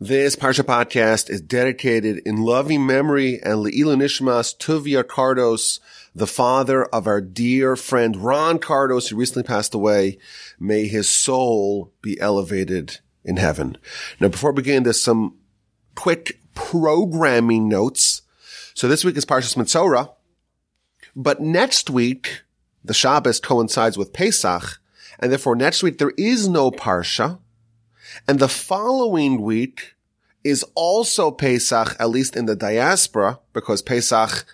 This Parsha podcast is dedicated in loving memory and Le'ilu Nishmas Tuvia Cardos, the father of our dear friend Ron Cardos, who recently passed away. May his soul be elevated in heaven. Now, before we begin, there's some quick programming notes. So this week is Parshas Metzora, but next week, the Shabbos coincides with Pesach, and therefore next week there is no Parsha. And the following week is also Pesach, at least in the diaspora, because Pesach,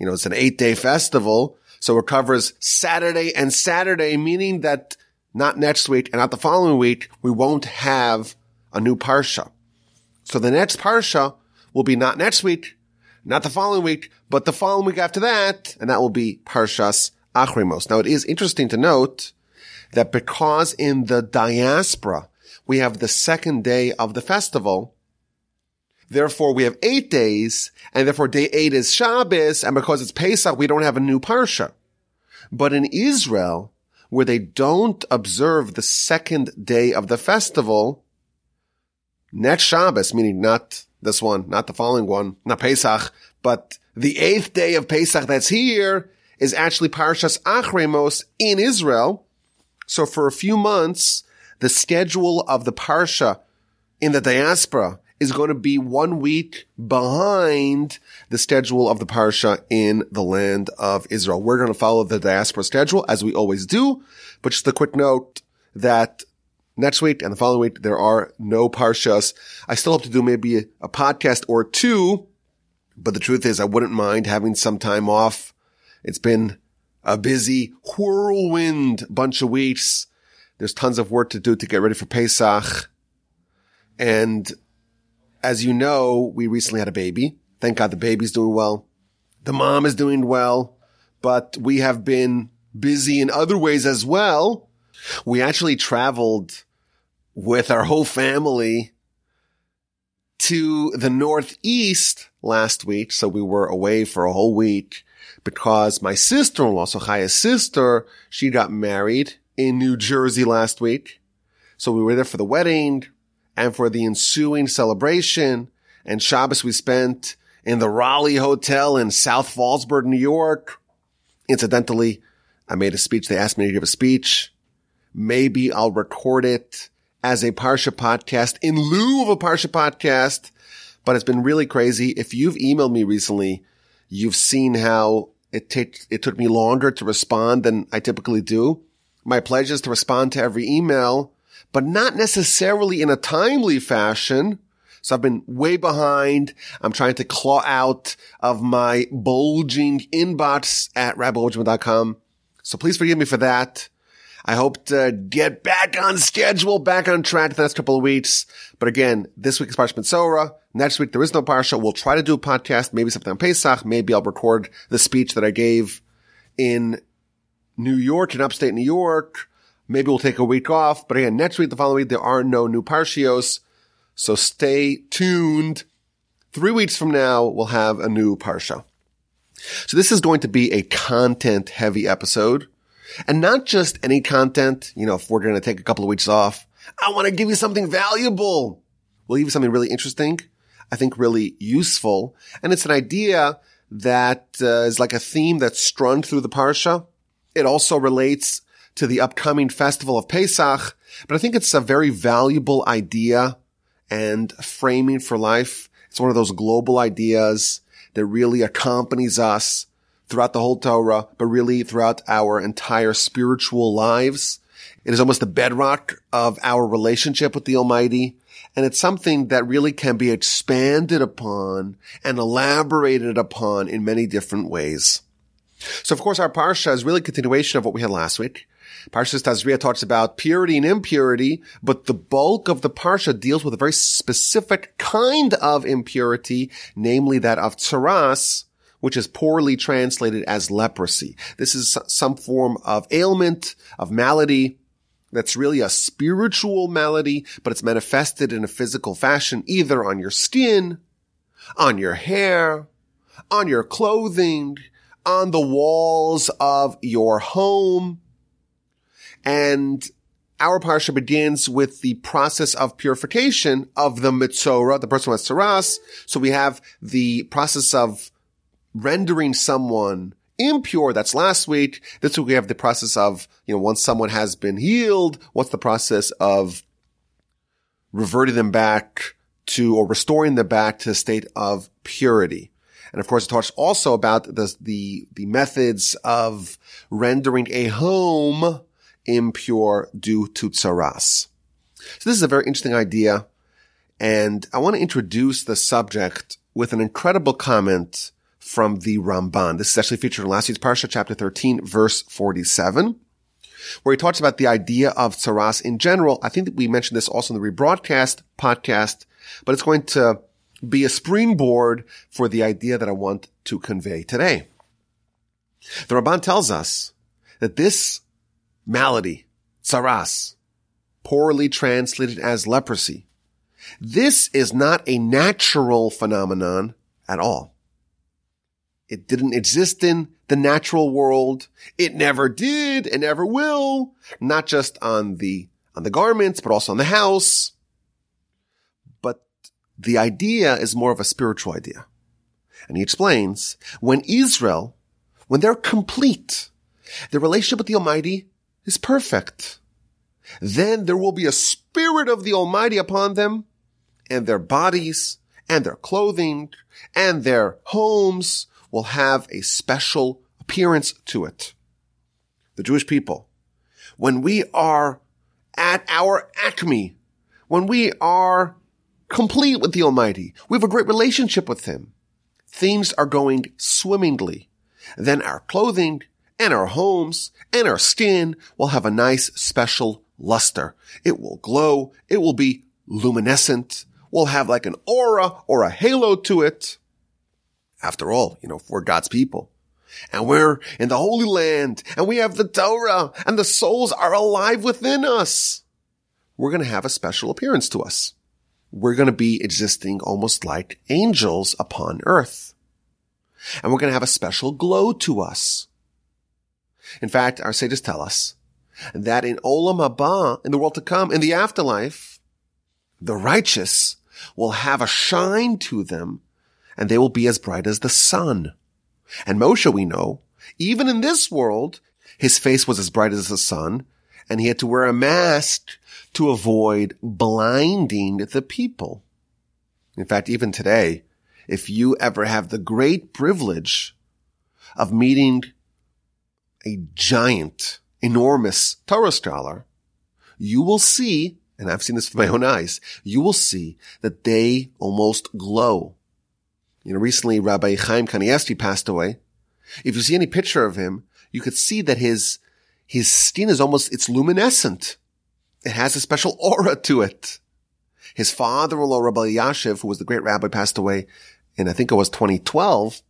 you know, it's an 8-day festival. So it covers Saturday and Saturday, meaning that not next week and not the following week, we won't have a new Parsha. So the next Parsha will be not next week, not the following week, but the following week after that, and that will be Parshas Acharei Mos. Now, it is interesting to note that because in the diaspora, we have the second day of the festival. Therefore, we have 8 days, and therefore day 8 is Shabbos, and because it's Pesach, we don't have a new Parsha. But in Israel, where they don't observe the second day of the festival, next Shabbos, meaning not this one, not the following one, not Pesach, but the 8th day of Pesach that's here is actually Parshas Acharei Mos in Israel. So for a few months, the schedule of the Parsha in the diaspora is going to be 1 week behind the schedule of the Parsha in the land of Israel. We're going to follow the diaspora schedule as we always do, but just a quick note that next week and the following week, there are no Parshas. I still hope to do maybe a podcast or two, but the truth is I wouldn't mind having some time off. It's been a busy whirlwind bunch of weeks. There's tons of work to do to get ready for Pesach. And as you know, we recently had a baby. Thank God the baby's doing well. The mom is doing well. But we have been busy in other ways as well. We actually traveled with our whole family to the Northeast last week. So we were away for a whole week because my sister-in-law, so Chaya's sister, she got married in New Jersey last week. So we were there for the wedding and for the ensuing celebration. And Shabbos we spent in the Raleigh Hotel in South Fallsburg, New York. Incidentally, I made a speech. They asked me to give a speech. Maybe I'll record it as a Parsha podcast in lieu of a Parsha podcast. But it's been really crazy. If you've emailed me recently, you've seen how it took me longer to respond than I typically do. My pledge is to respond to every email, but not necessarily in a timely fashion. So I've been way behind. I'm trying to claw out of my bulging inbox at rabbiwolgemuth.com. So please forgive me for that. I hope to get back on schedule, back on track the next couple of weeks. But again, this week is Parshas Metzora. Next week, there is no Parsha. We'll try to do a podcast, maybe something on Pesach. Maybe I'll record the speech that I gave in New York and upstate New York. Maybe we'll take a week off. But again, next week, the following week, there are no new Parshios. So stay tuned. 3 weeks from now, we'll have a new Parsha. So this is going to be a content-heavy episode. And not just any content. You know, if we're going to take a couple of weeks off, I want to give you something valuable. We'll give you something really interesting, I think really useful. And it's an idea that is like a theme that's strung through the Parsha. It also relates to the upcoming festival of Pesach, but I think it's a very valuable idea and framing for life. It's one of those global ideas that really accompanies us throughout the whole Torah, but really throughout our entire spiritual lives. It is almost the bedrock of our relationship with the Almighty, and it's something that really can be expanded upon and elaborated upon in many different ways. So, of course, our Parsha is really a continuation of what we had last week. Parshas Tazria talks about purity and impurity, but the bulk of the Parsha deals with a very specific kind of impurity, namely that of tzaras, which is poorly translated as leprosy. This is some form of ailment, of malady, that's really a spiritual malady, but it's manifested in a physical fashion, either on your skin, on your hair, on your clothing, on the walls of your home. And Our parsha begins with the process of purification of the Metzora, the person with tzaras. So we have the process of rendering someone impure. That's last week. This week we have the process of, once someone has been healed, what's the process of reverting them back to, or restoring them back to the state of purity. And of course, it talks also about the methods of rendering a home impure due to tzaras. So this is a very interesting idea, and I want to introduce the subject with an incredible comment from the Ramban. This is actually featured in last week's Parsha, chapter 13, verse 47, where he talks about the idea of tzaras in general. I think that we mentioned this also in the rebroadcast podcast, but it's going to be a springboard for the idea that I want to convey today. The Ramban tells us that this malady, tzaras, poorly translated as leprosy, this is not a natural phenomenon at all. It didn't exist in the natural world. It never did and never will, not just on the garments, but also on the house. But the idea is more of a spiritual idea. And he explains, when they're complete, their relationship with the Almighty is perfect, then there will be a spirit of the Almighty upon them, and their bodies and their clothing and their homes will have a special appearance to it. The Jewish people, when we are at our acme, when we are complete with the Almighty, we have a great relationship with Him, things are going swimmingly, then our clothing and our homes, and our skin will have a nice special luster. It will glow. It will be luminescent. We'll have like an aura or a halo to it. After all, we're God's people. And we're in the Holy Land. And we have the Torah. And the souls are alive within us. We're going to have a special appearance to us. We're going to be existing almost like angels upon earth. And we're going to have a special glow to us. In fact, our sages tell us that in Olam Haba, in the world to come, in the afterlife, the righteous will have a shine to them, and they will be as bright as the sun. And Moshe, we know, even in this world, his face was as bright as the sun, and he had to wear a mask to avoid blinding the people. In fact, even today, if you ever have the great privilege of meeting a giant, enormous Torah scholar, you will see, and I've seen this with my own eyes, you will see that they almost glow. Recently Rabbi Chaim Kanievsky passed away. If you see any picture of him, you could see that his skin is almost, it's luminescent. It has a special aura to it. His father-in-law, Rabbi Yashiv, who was the great rabbi, passed away, and I think it was 2012,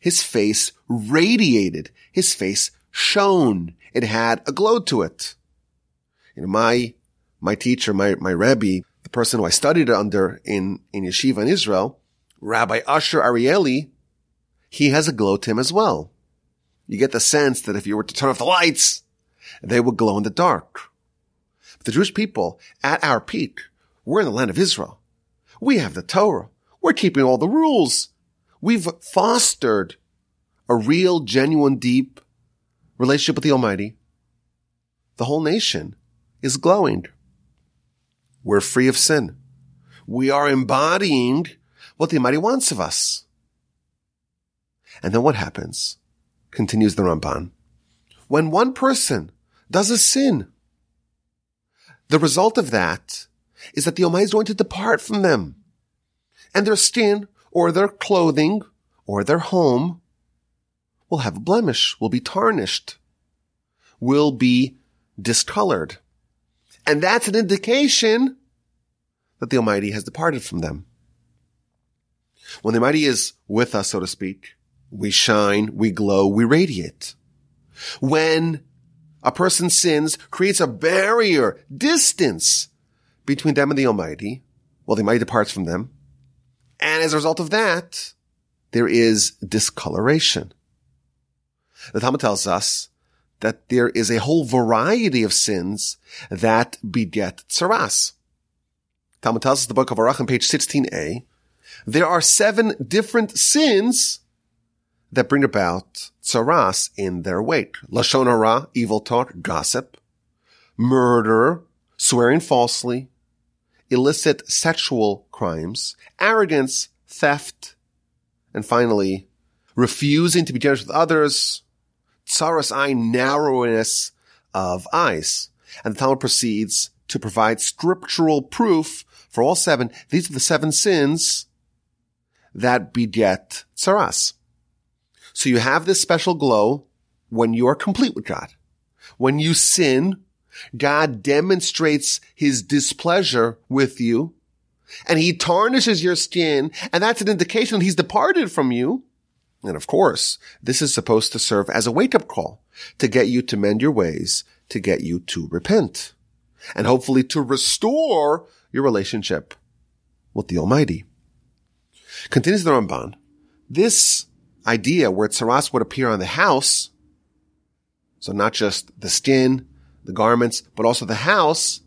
his face radiated. His face shone. It had a glow to it. My teacher, my Rebbe, the person who I studied under in yeshiva in Israel, Rabbi Asher Arieli, he has a glow to him as well. You get the sense that if you were to turn off the lights, they would glow in the dark. But the Jewish people, at our peak, we're in the land of Israel. We have the Torah. We're keeping all the rules. We've fostered a real, genuine, deep relationship with the Almighty. The whole nation is glowing. We're free of sin. We are embodying what the Almighty wants of us. And then what happens? Continues the Ramban. When one person does a sin, the result of that is that the Almighty is going to depart from them, and their skin or their clothing, or their home, will have a blemish, will be tarnished, will be discolored. And that's an indication that the Almighty has departed from them. When the Almighty is with us, so to speak, we shine, we glow, we radiate. When a person sins, creates a barrier, distance between them and the Almighty, well, the Almighty departs from them. And as a result of that, there is discoloration. The Talmud tells us that there is a whole variety of sins that beget tzaras. Talmud tells us in the book of Arachim, page 16a, there are 7 different sins that bring about tzaras in their wake. Lashon hara, evil talk, gossip, murder, swearing falsely, illicit sexual crimes, arrogance, theft, and finally, refusing to be generous with others, tzaras ayin, narrowness of eyes. And the Talmud proceeds to provide scriptural proof for all 7. These are the 7 sins that beget tzaras. So you have this special glow when you are complete with God. When you sin, God demonstrates his displeasure with you, and he tarnishes your skin, and that's an indication that he's departed from you. And of course, this is supposed to serve as a wake-up call to get you to mend your ways, to get you to repent, and hopefully to restore your relationship with the Almighty. Continues the Ramban. This idea where tzaras would appear on the house, so not just the skin, the garments, but also the house,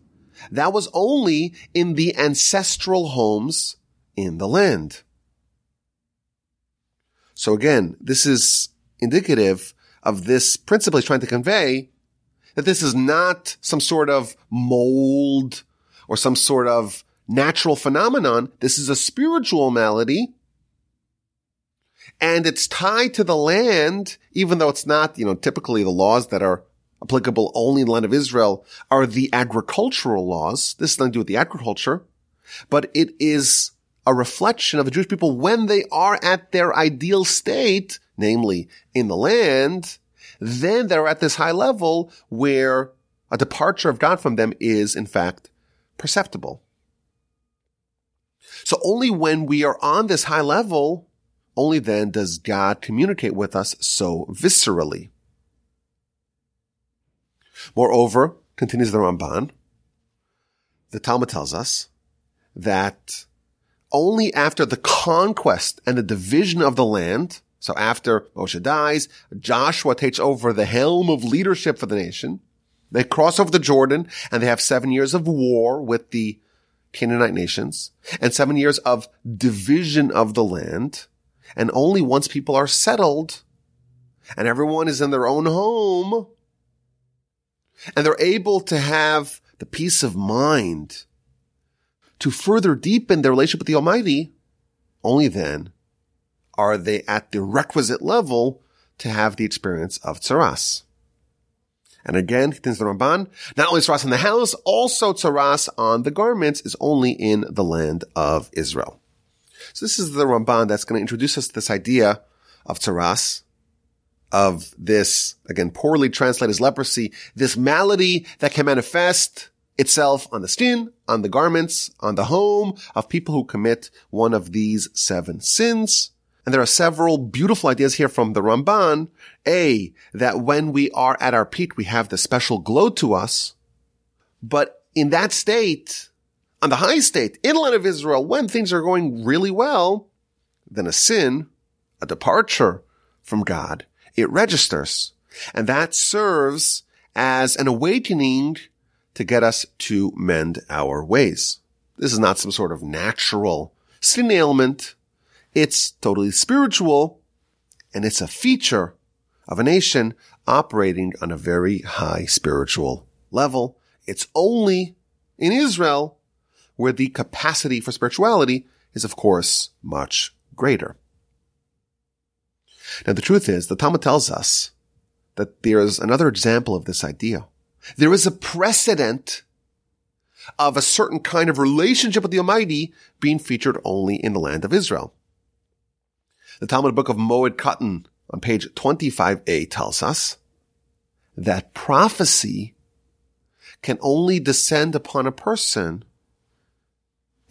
that was only in the ancestral homes in the land. So again, this is indicative of this principle he's trying to convey, that this is not some sort of mold or some sort of natural phenomenon. This is a spiritual malady, and it's tied to the land, even though it's not, typically the laws that are applicable only in the land of Israel are the agricultural laws. This has nothing to do with the agriculture, but it is a reflection of the Jewish people when they are at their ideal state, namely in the land. Then they're at this high level where a departure of God from them is, in fact, perceptible. So only when we are on this high level, only then does God communicate with us so viscerally. Moreover, continues the Ramban, the Talmud tells us that only after the conquest and the division of the land, so after Moshe dies, Joshua takes over the helm of leadership for the nation, they cross over the Jordan, and they have 7 years of war with the Canaanite nations, and 7 years of division of the land, and only once people are settled, and everyone is in their own home, and they're able to have the peace of mind to further deepen their relationship with the Almighty, only then are they at the requisite level to have the experience of tzaras. And again, continues the Ramban, not only tzaras in the house, also tzaras on the garments is only in the land of Israel. So this is the Ramban that's going to introduce us to this idea of tzaras, of this, again, poorly translated as leprosy, this malady that can manifest itself on the skin, on the garments, on the home of people who commit one of these 7 sins. And there are several beautiful ideas here from the Ramban. A, that when we are at our peak, we have the special glow to us. But in that state, on the high state, in the land of Israel, when things are going really well, then a sin, a departure from God, it registers. And that serves as an awakening to get us to mend our ways. This is not some sort of natural sin ailment. It's totally spiritual, and it's a feature of a nation operating on a very high spiritual level. It's only in Israel where the capacity for spirituality is, of course, much greater. Now, the truth is, the Talmud tells us that there is another example of this idea. There is a precedent of a certain kind of relationship with the Almighty being featured only in the land of Israel. The Talmud book of Moed Katan on page 25a tells us that prophecy can only descend upon a person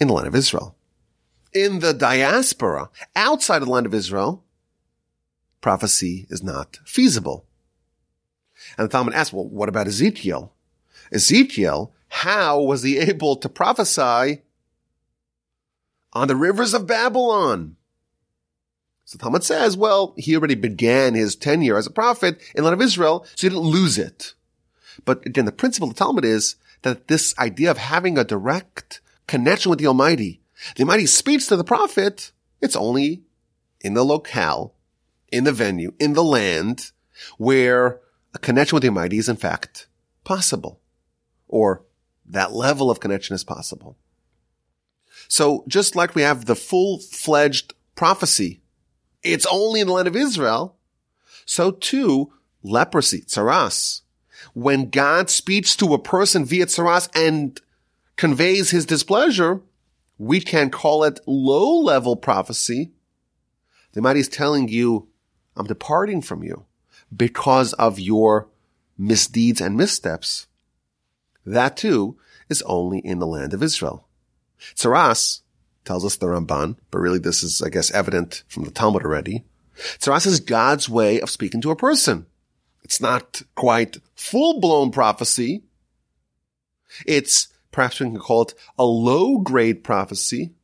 in the land of Israel. In the diaspora, outside of the land of Israel, prophecy is not feasible. And the Talmud asks, well, what about Ezekiel? Ezekiel, how was he able to prophesy on the rivers of Babylon? So Talmud says, well, he already began his tenure as a prophet in the land of Israel, so he didn't lose it. But again, the principle of Talmud is that this idea of having a direct connection with the Almighty speaks to the prophet, it's only in the locale, in the venue, in the land, where a connection with the Almighty is in fact possible, or that level of connection is possible. So just like we have the full-fledged prophecy, it's only in the land of Israel, so too leprosy, tzaras. When God speaks to a person via tzaras and conveys his displeasure, we can call it low-level prophecy. The Almighty is telling you, I'm departing from you because of your misdeeds and missteps. That too is only in the land of Israel. Tzaras, tells us the Ramban, but really this is, I guess, evident from the Talmud already. Tzaras is God's way of speaking to a person. It's not quite full-blown prophecy. It's, perhaps we can call it a low-grade prophecy,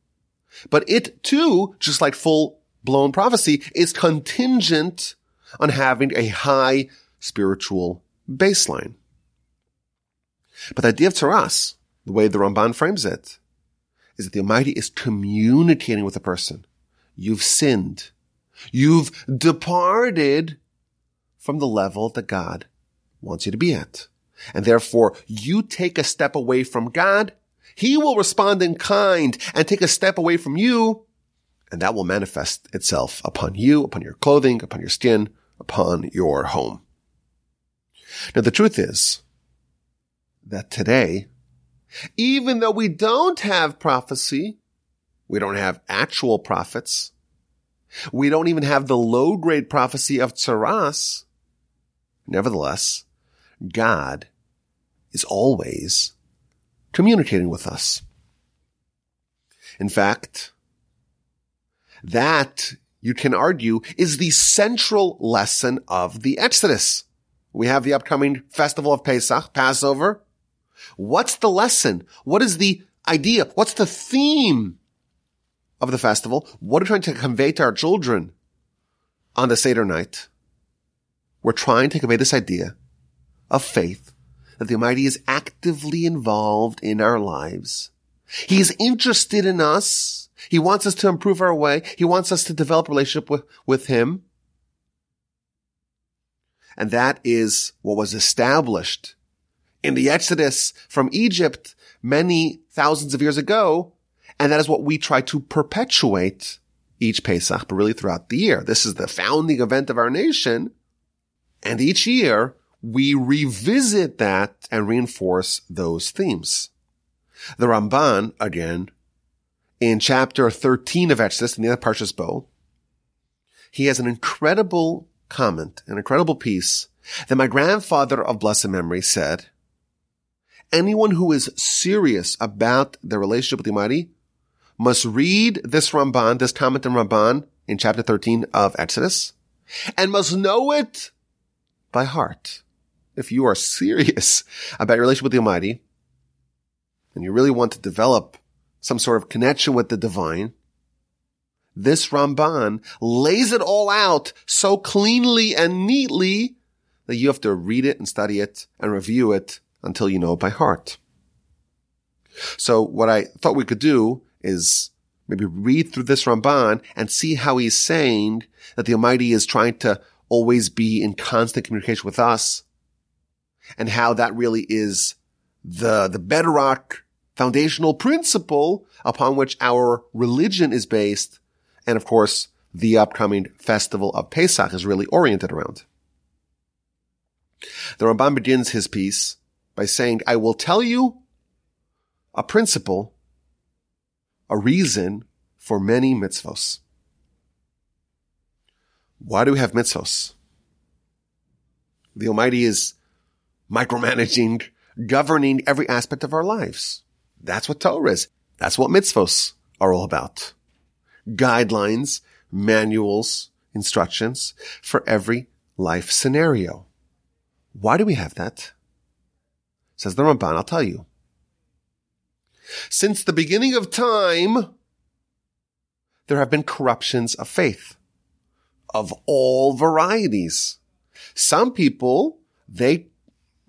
but it too, just like full-blown prophecy, is contingent on having a high spiritual baseline. But the idea of tzaras, the way the Ramban frames it, is that the Almighty is communicating with a person. You've sinned. You've departed from the level that God wants you to be at. And therefore, you take a step away from God. He will respond in kind and take a step away from you. And that will manifest itself upon you, upon your clothing, upon your skin, upon your home. Now, the truth is that today, even though we don't have prophecy, we don't have actual prophets, we don't even have the low-grade prophecy of tzaras, nevertheless, God is always communicating with us. In fact, that, you can argue, is the central lesson of the Exodus. We have the upcoming festival of Pesach, Passover. What's the lesson? What is the idea? What's the theme of the festival? What are we trying to convey to our children on the Seder night? We're trying to convey this idea of faith that the Almighty is actively involved in our lives. He is interested in us. He wants us to improve our way. He wants us to develop a relationship with Him. And that is what was established in the Exodus from Egypt many thousands of years ago, and that is what we try to perpetuate each Pesach, but really throughout the year. This is the founding event of our nation, and each year we revisit that and reinforce those themes. The Ramban, again, in chapter 13 of Exodus, in the other Parshas Bo, he has an incredible comment, an incredible piece, that my grandfather of blessed memory said, anyone who is serious about their relationship with the Almighty must read this Ramban, this comment in Ramban in chapter 13 of Exodus, and must know it by heart. If you are serious about your relationship with the Almighty, and you really want to develop some sort of connection with the divine, this Ramban lays it all out so cleanly and neatly that you have to read it and study it and review it until you know it by heart. So what I thought we could do is maybe read through this Ramban and see how he's saying that the Almighty is trying to always be in constant communication with us, and how that really is the bedrock foundational principle upon which our religion is based. And of course, the upcoming festival of Pesach is really oriented around. The Ramban begins his piece by saying, I will tell you a principle, a reason for many mitzvos. Why do we have mitzvos? The Almighty is micromanaging, governing every aspect of our lives. That's what Torah is. That's what mitzvos are all about. Guidelines, manuals, instructions for every life scenario. Why do we have that? Says the Ramban, I'll tell you. Since the beginning of time, there have been corruptions of faith. of all varieties. Some people, they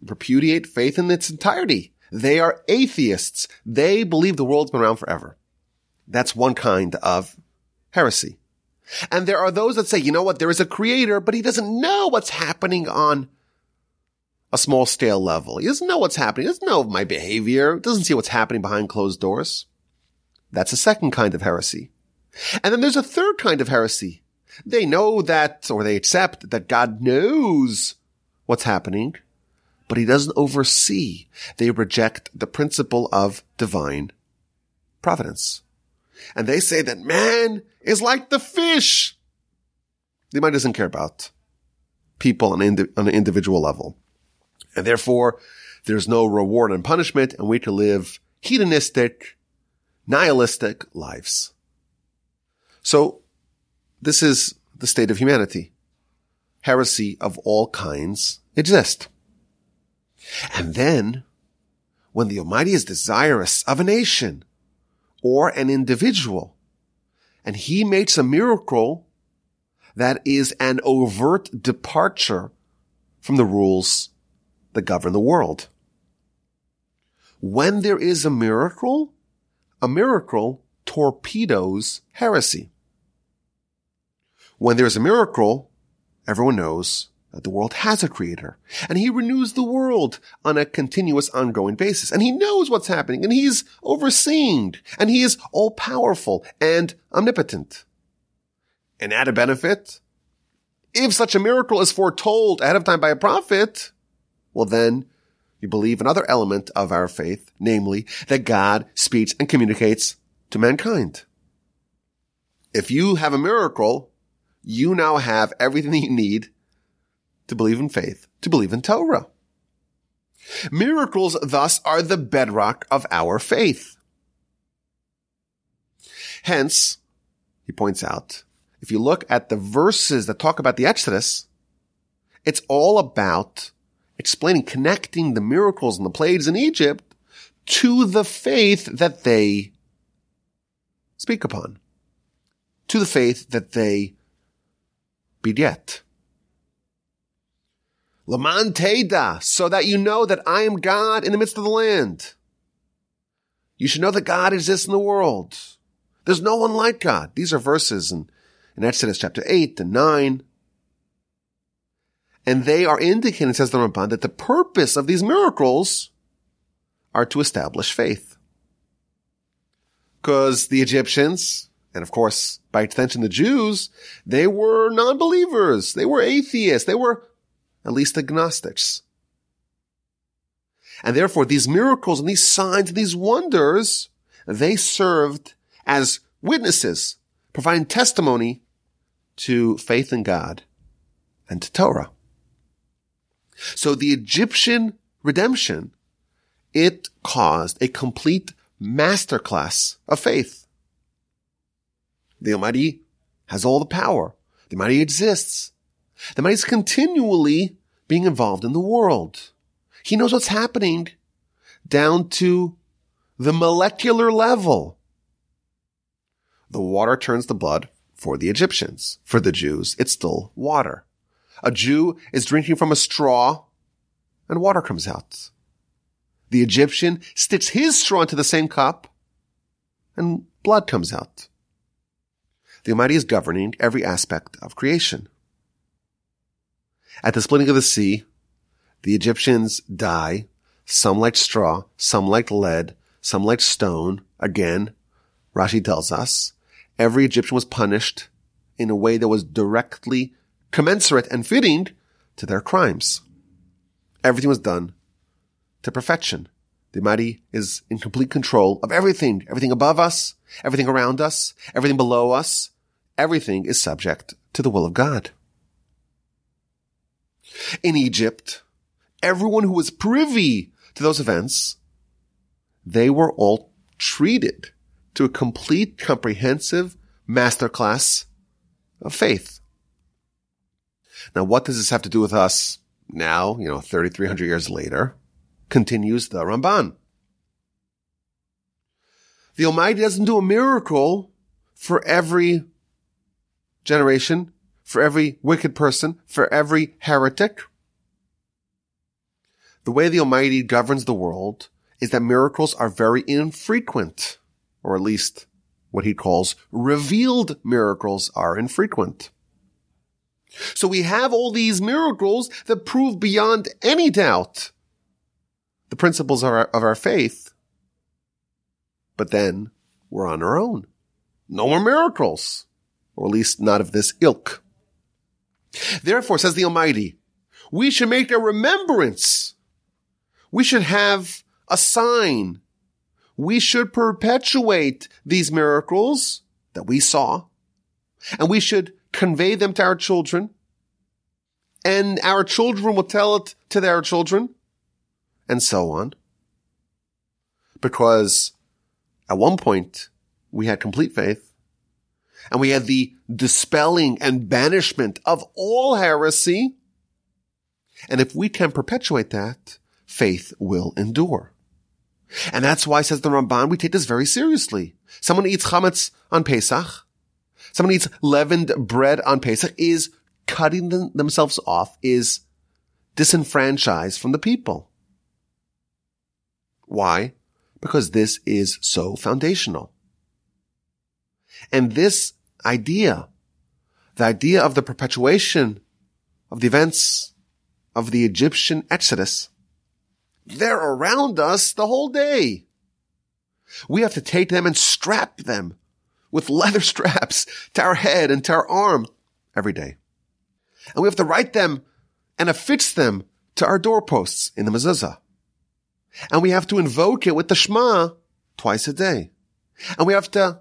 repudiate faith in its entirety. They are atheists. They believe the world's been around forever. That's one kind of heresy. And there are those that say, you know what, there is a creator, but he doesn't know what's happening on a small scale level. He doesn't know what's happening. He doesn't know my behavior. He doesn't see what's happening behind closed doors. That's a second kind of heresy. And then there's a third kind of heresy. They know that, or they accept that God knows what's happening, but he doesn't oversee. They reject the principle of divine providence. And they say that man is like the fish. The mind doesn't care about people on an individual level. And therefore, there's no reward and punishment, and we can live hedonistic, nihilistic lives. So this is the state of humanity. Heresy of all kinds exist. And then, when the Almighty is desirous of a nation or an individual, and he makes a miracle that is an overt departure from the rules that govern the world. When there is a miracle torpedoes heresy. When there is a miracle, everyone knows that the world has a creator, and he renews the world on a continuous, ongoing basis, and he knows what's happening, and he's overseeing, and he is all-powerful and omnipotent. And at a benefit, if such a miracle is foretold ahead of time by a prophet, well, then you believe another element of our faith, namely that God speaks and communicates to mankind. If you have a miracle, you now have everything that you need to believe in faith, to believe in Torah. Miracles, thus, are the bedrock of our faith. Hence, he points out, if you look at the verses that talk about the Exodus, it's all about explaining, connecting the miracles and the plagues in Egypt to the faith that they speak upon, to the faith that they beget. Laman teda, so that you know that I am God in the midst of the land. You should know that God exists in the world. There's no one like God. These are verses in Exodus chapter 8 and 9. And they are indicating, says the Ramban, that the purpose of these miracles are to establish faith. Because the Egyptians, and of course, by extension, the Jews, they were non-believers. They were atheists. They were at least agnostics. And therefore, these miracles and these signs and these wonders, they served as witnesses, providing testimony to faith in God and to Torah. So the Egyptian redemption, it caused a complete masterclass of faith. The Almighty has all the power. The Almighty exists. The Almighty is continually being involved in the world. He knows what's happening down to the molecular level. The water turns to blood for the Egyptians. For the Jews, it's still water. A Jew is drinking from a straw, and water comes out. The Egyptian sticks his straw into the same cup, and blood comes out. The Almighty is governing every aspect of creation. At the splitting of the sea, the Egyptians die, some like straw, some like lead, some like stone. Again, Rashi tells us, every Egyptian was punished in a way that was directly commensurate and fitting to their crimes. Everything was done to perfection. The Almighty is in complete control of everything. Everything above us, everything around us, everything below us. Everything is subject to the will of God. In Egypt, everyone who was privy to those events, they were all treated to a complete, comprehensive masterclass of faith. Now, what does this have to do with us now, 3,300 years later, continues the Ramban. The Almighty doesn't do a miracle for every generation, for every wicked person, for every heretic. The way the Almighty governs the world is that miracles are very infrequent, or at least what he calls revealed miracles are infrequent. So we have all these miracles that prove beyond any doubt the principles of our faith, but then we're on our own. No more miracles, or at least not of this ilk. Therefore, says the Almighty, we should make a remembrance. We should have a sign. We should perpetuate these miracles that we saw, and we should convey them to our children, and our children will tell it to their children, and so on. Because at one point, we had complete faith, and we had the dispelling and banishment of all heresy. And if we can perpetuate that, faith will endure. And that's why, says the Ramban, we take this very seriously. Someone who eats chametz on Pesach, someone who eats leavened bread on Pesach, is cutting themselves off, is disenfranchised from the people. Why? Because this is so foundational. And this idea, the idea of the perpetuation of the events of the Egyptian Exodus, they're around us the whole day. We have to take them and strap them with leather straps to our head and to our arm every day. And we have to write them and affix them to our doorposts in the mezuzah. And we have to invoke it with the Shema twice a day. And we have to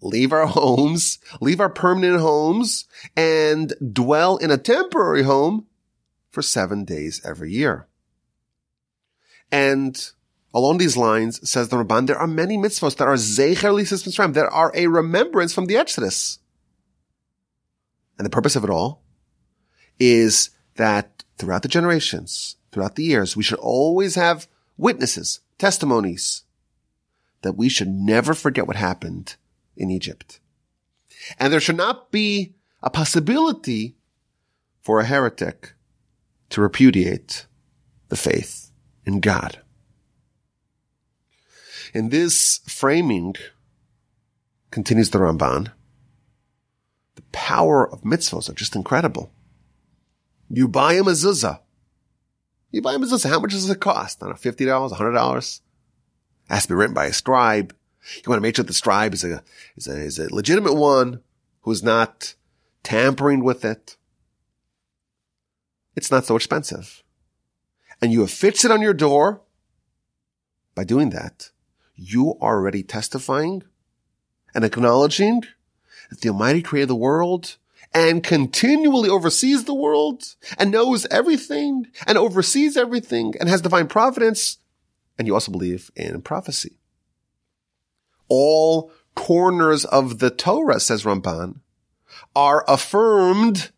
leave our homes, leave our permanent homes, and dwell in a temporary home for 7 days every year. And along these lines, says the Ramban, there are many mitzvot that are zecher l'sismos. There are a remembrance from the Exodus. And the purpose of it all is that throughout the generations, throughout the years, we should always have witnesses, testimonies, that we should never forget what happened in Egypt. And there should not be a possibility for a heretic to repudiate the faith in God. In this framing, continues the Ramban, the power of mitzvahs are just incredible. You buy a mezuzah. How much does it cost? I don't know, $50, $100? It has to be written by a scribe. You want to make sure the scribe is a legitimate one who's not tampering with it. It's not so expensive. And you affix it on your door. By doing that, you are already testifying and acknowledging that the Almighty created the world and continually oversees the world and knows everything and oversees everything and has divine providence. And you also believe in prophecy. All corners of the Torah, says Ramban, are affirmed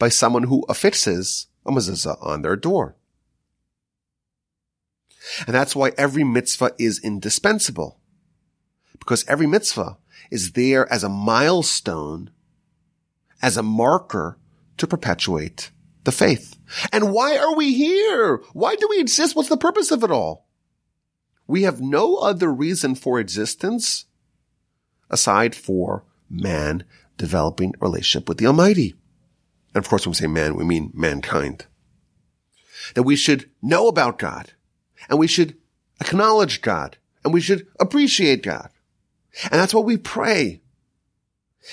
by someone who affixes a mezuzah on their door. And that's why every mitzvah is indispensable, because every mitzvah is there as a milestone, as a marker to perpetuate the faith. And why are we here? Why do we exist? What's the purpose of it all? We have no other reason for existence aside for man developing a relationship with the Almighty. And of course, when we say man, we mean mankind. That we should know about God, and we should acknowledge God, and we should appreciate God. And that's why we pray.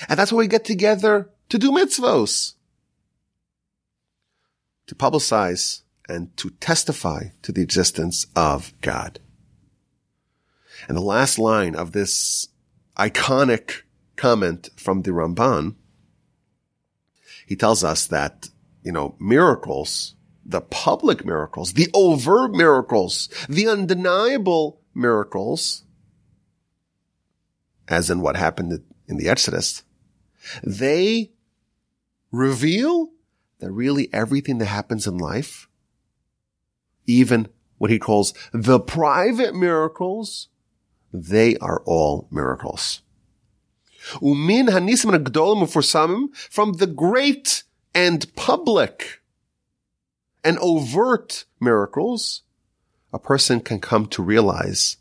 And that's why we get together to do mitzvos, to publicize and to testify to the existence of God. And the last line of this iconic comment from the Ramban, he tells us that, miracles, the public miracles, the overt miracles, the undeniable miracles, as in what happened in the Exodus, they reveal that really everything that happens in life, even what he calls the private miracles, they are all miracles. Umin hanisim hagdolim uforsamim, from the great and public and overt miracles, a person can come to realize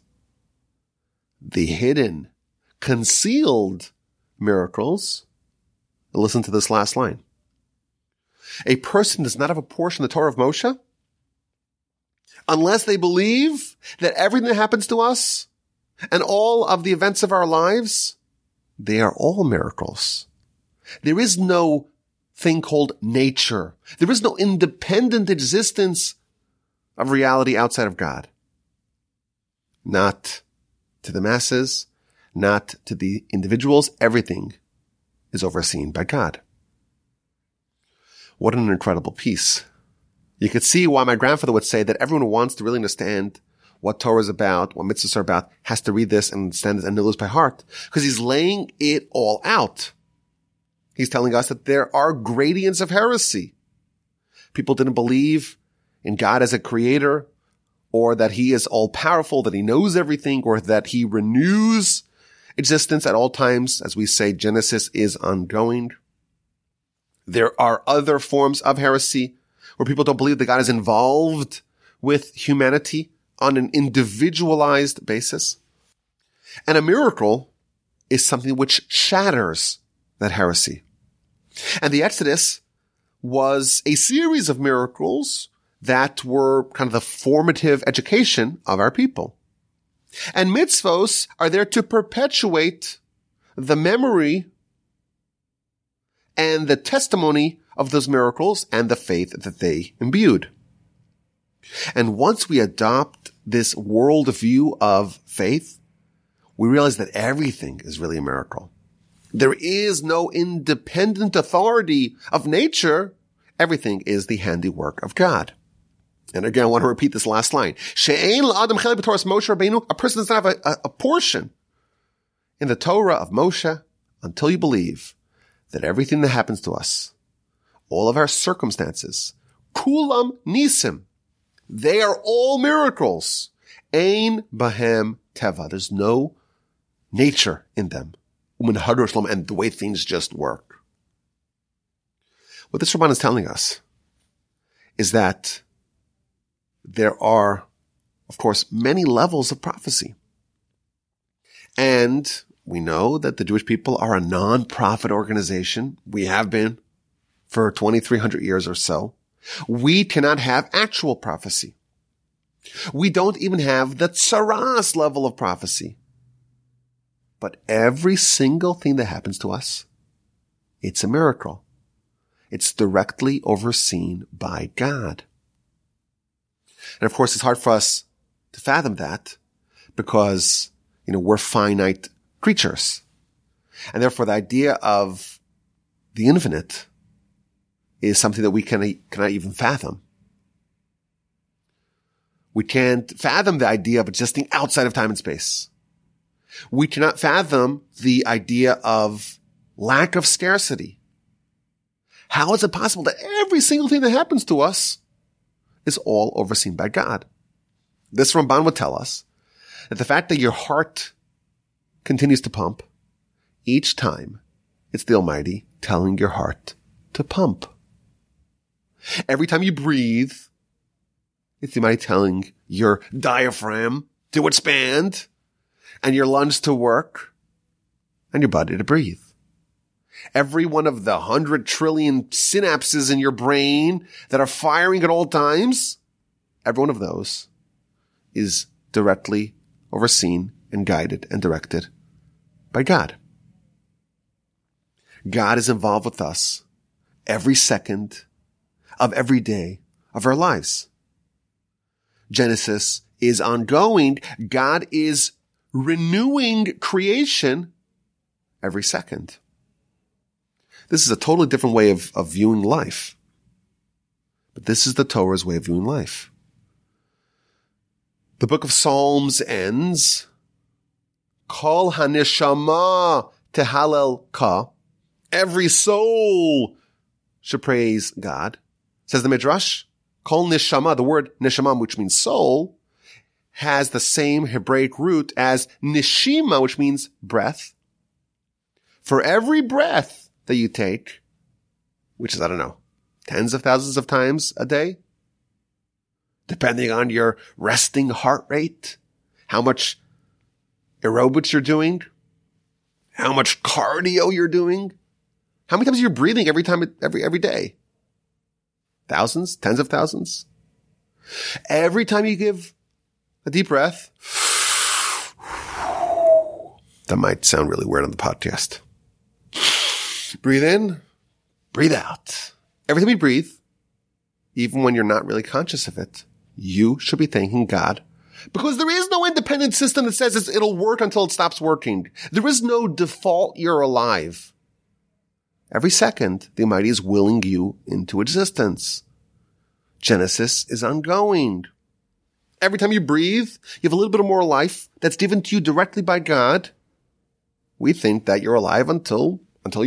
the hidden, concealed miracles. Listen to this last line. A person does not have a portion of the Torah of Moshe unless they believe that everything that happens to us and all of the events of our lives, they are all miracles. There is no thing called nature. There is no independent existence of reality outside of God. Not to the masses, not to the individuals. Everything is overseen by God. What an incredible piece. You could see why my grandfather would say that everyone who wants to really understand what Torah is about, what mitzvahs are about, has to read this and understand this and know this by heart, because he's laying it all out. He's telling us that there are gradients of heresy. People didn't believe in God as a creator, or that he is all-powerful, that he knows everything, or that he renews existence at all times. As we say, Genesis is ongoing. There are other forms of heresy where people don't believe that God is involved with humanity on an individualized basis. And a miracle is something which shatters that heresy. And the Exodus was a series of miracles that were kind of the formative education of our people. And mitzvos are there to perpetuate the memory and the testimony of those miracles and the faith that they imbued. And once we adopt this worldview of faith, we realize that everything is really a miracle. There is no independent authority of nature. Everything is the handiwork of God. And again, I want to repeat this last line. She'ein la'adam chelik b'Torah Moshe Rabbeinu. A person does not have a portion in the Torah of Moshe until you believe that everything that happens to us, all of our circumstances, kulam nisim, they are all miracles. Ein bahem teva. There's no nature in them. And the way things just work. What this Ramban is telling us is that there are, of course, many levels of prophecy. And we know that the Jewish people are a non-profit organization. We have been for 2,300 years or so. We cannot have actual prophecy. We don't even have the tzaras level of prophecy. But every single thing that happens to us, it's a miracle. It's directly overseen by God. And of course, it's hard for us to fathom that because, we're finite creatures. And therefore, the idea of the infinite is something that we cannot even fathom. We can't fathom the idea of existing outside of time and space. We cannot fathom the idea of lack of scarcity. How is it possible that every single thing that happens to us is all overseen by God? This Ramban would tell us that the fact that your heart continues to pump each time, it's the Almighty telling your heart to pump. Every time you breathe, it's the Almighty telling your diaphragm to expand and your lungs to work and your body to breathe. Every one of the 100 trillion synapses in your brain that are firing at all times, every one of those is directly overseen and guided and directed by God. God is involved with us every second of every day of our lives. Genesis is ongoing. God is renewing creation every second. This is a totally different way of viewing life. But this is the Torah's way of viewing life. The book of Psalms ends, Kol haneshama tehalel ka. Every soul should praise God. Says the Midrash, Kol neshama, the word neshama, which means soul, has the same Hebraic root as neshima, which means breath. for every breath that you take, which is, I don't know, tens of thousands of times a day, depending on your resting heart rate, how much aerobics you're doing, how much cardio you're doing, how many times you're breathing every time, every day? Thousands, tens of thousands. Every time you give a deep breath, that might sound really weird on the podcast. Breathe in, breathe out. Every time you breathe, even when you're not really conscious of it, you should be thanking God, because there is no independent system that says it'll work until it stops working. There is no default you're alive. Every second, the Almighty is willing you into existence. Genesis is ongoing. Every time you breathe, you have a little bit of more life that's given to you directly by God. We think that you're alive until you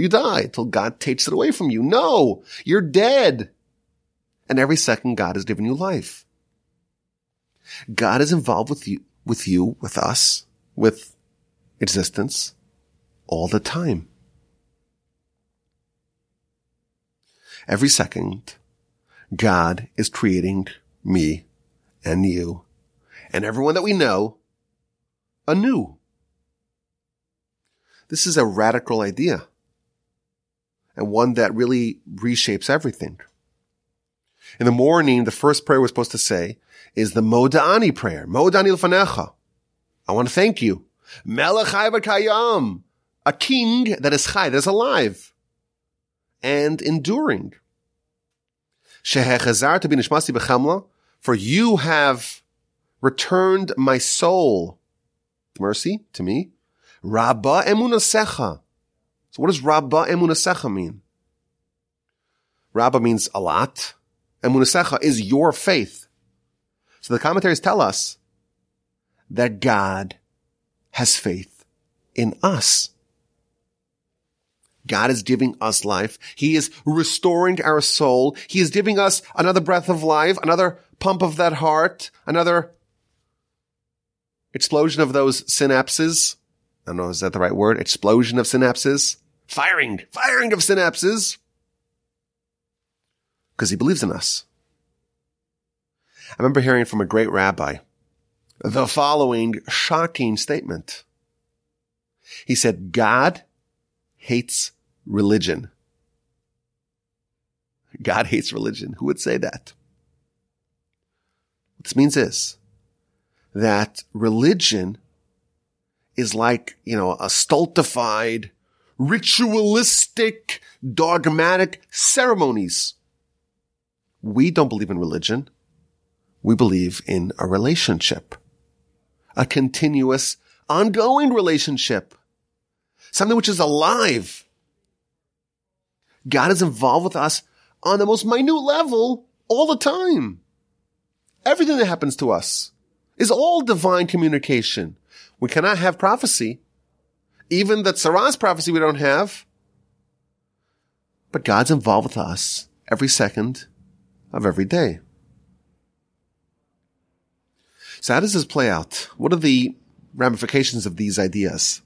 die, until God takes it away from you. No, you're dead. And every second God has given you life. God is involved with you, with us, with existence all the time. Every second, God is creating me and you and everyone that we know anew. This is a radical idea, and one that really reshapes everything. In the morning, the first prayer we're supposed to say is the Modeh Ani prayer. Modeh Ani l'fanecha. I want to thank you. Melech Chai v'Kayam. A king that is chai, that is alive and enduring. Shehechazarta bi nishmasi b'chamla. For you have returned my soul, mercy, to me. Rabba emunasecha. So what does Rabba emunasecha mean? Rabba means a lot. Emunasecha is your faith. So the commentaries tell us that God has faith in us. God is giving us life. He is restoring our soul. He is giving us another breath of life, another pump of that heart, another explosion of those synapses. I don't know, is that the right word? Explosion of synapses? Firing of synapses. Because he believes in us. I remember hearing from a great rabbi the following shocking statement. He said, God hates religion. God hates religion. Who would say that? What this means is that religion is like, a stultified, ritualistic, dogmatic ceremonies. We don't believe in religion. We believe in a relationship, a continuous, ongoing relationship, something which is alive. God is involved with us on the most minute level all the time. Everything that happens to us is all divine communication. We cannot have prophecy. Even the tzaras prophecy we don't have. But God's involved with us every second of every day. So how does this play out? What are the ramifications of these ideas?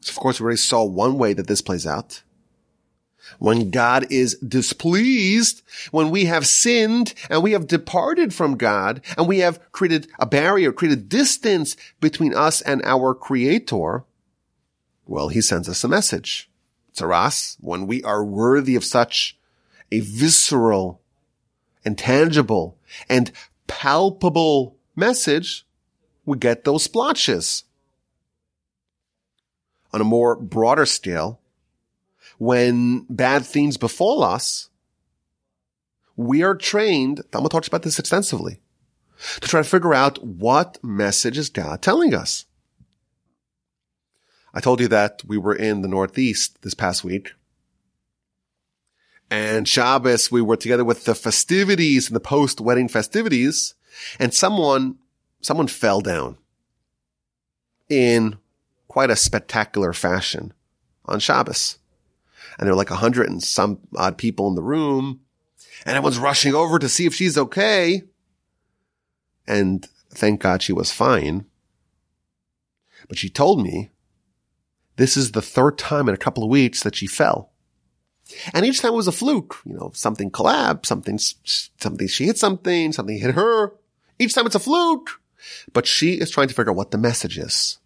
So of course, we already saw one way that this plays out. When God is displeased, when we have sinned and we have departed from God and we have created a barrier, created distance between us and our Creator, well, he sends us a message. Tzaras, when we are worthy of such a visceral and tangible and palpable message, we get those splotches. On a more broader scale, when bad things befall us, we are trained, Talmud talks about this extensively, to try to figure out what message is God telling us. I told you that we were in the Northeast this past week. And Shabbos, we were together with the festivities and the post-wedding festivities, and someone fell down in quite a spectacular fashion on Shabbos. And there were like 100 and some odd people in the room, and everyone's rushing over to see if she's okay. And thank God she was fine. But she told me This is the third time in a couple of weeks that she fell. And each time it was a fluke, you know, something collapsed, something she hit something hit her. Each time it's a fluke. But she is trying to figure out what the message is.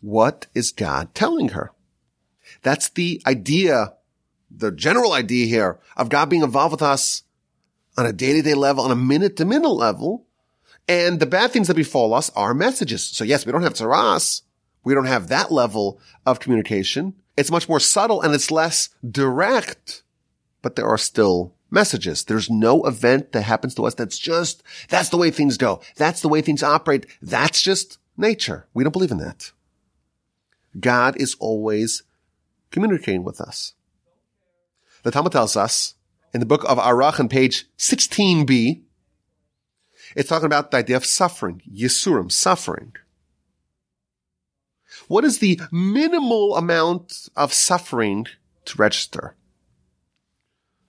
What is God telling her? That's the idea, the general idea here of God being involved with us on a day-to-day level, on a minute-to-minute level. And the bad things that befall us are messages. So yes, we don't have tzaras. We don't have that level of communication. It's much more subtle and it's less direct, but there are still messages. There's no event that happens to us that's the way things go. That's the way things operate. That's just nature. We don't believe in that. God is always communicating with us. The Talmud tells us in the book of Arachim, page 16b, it's talking about the idea of suffering, Yisurim, suffering. What is the minimal amount of suffering to register?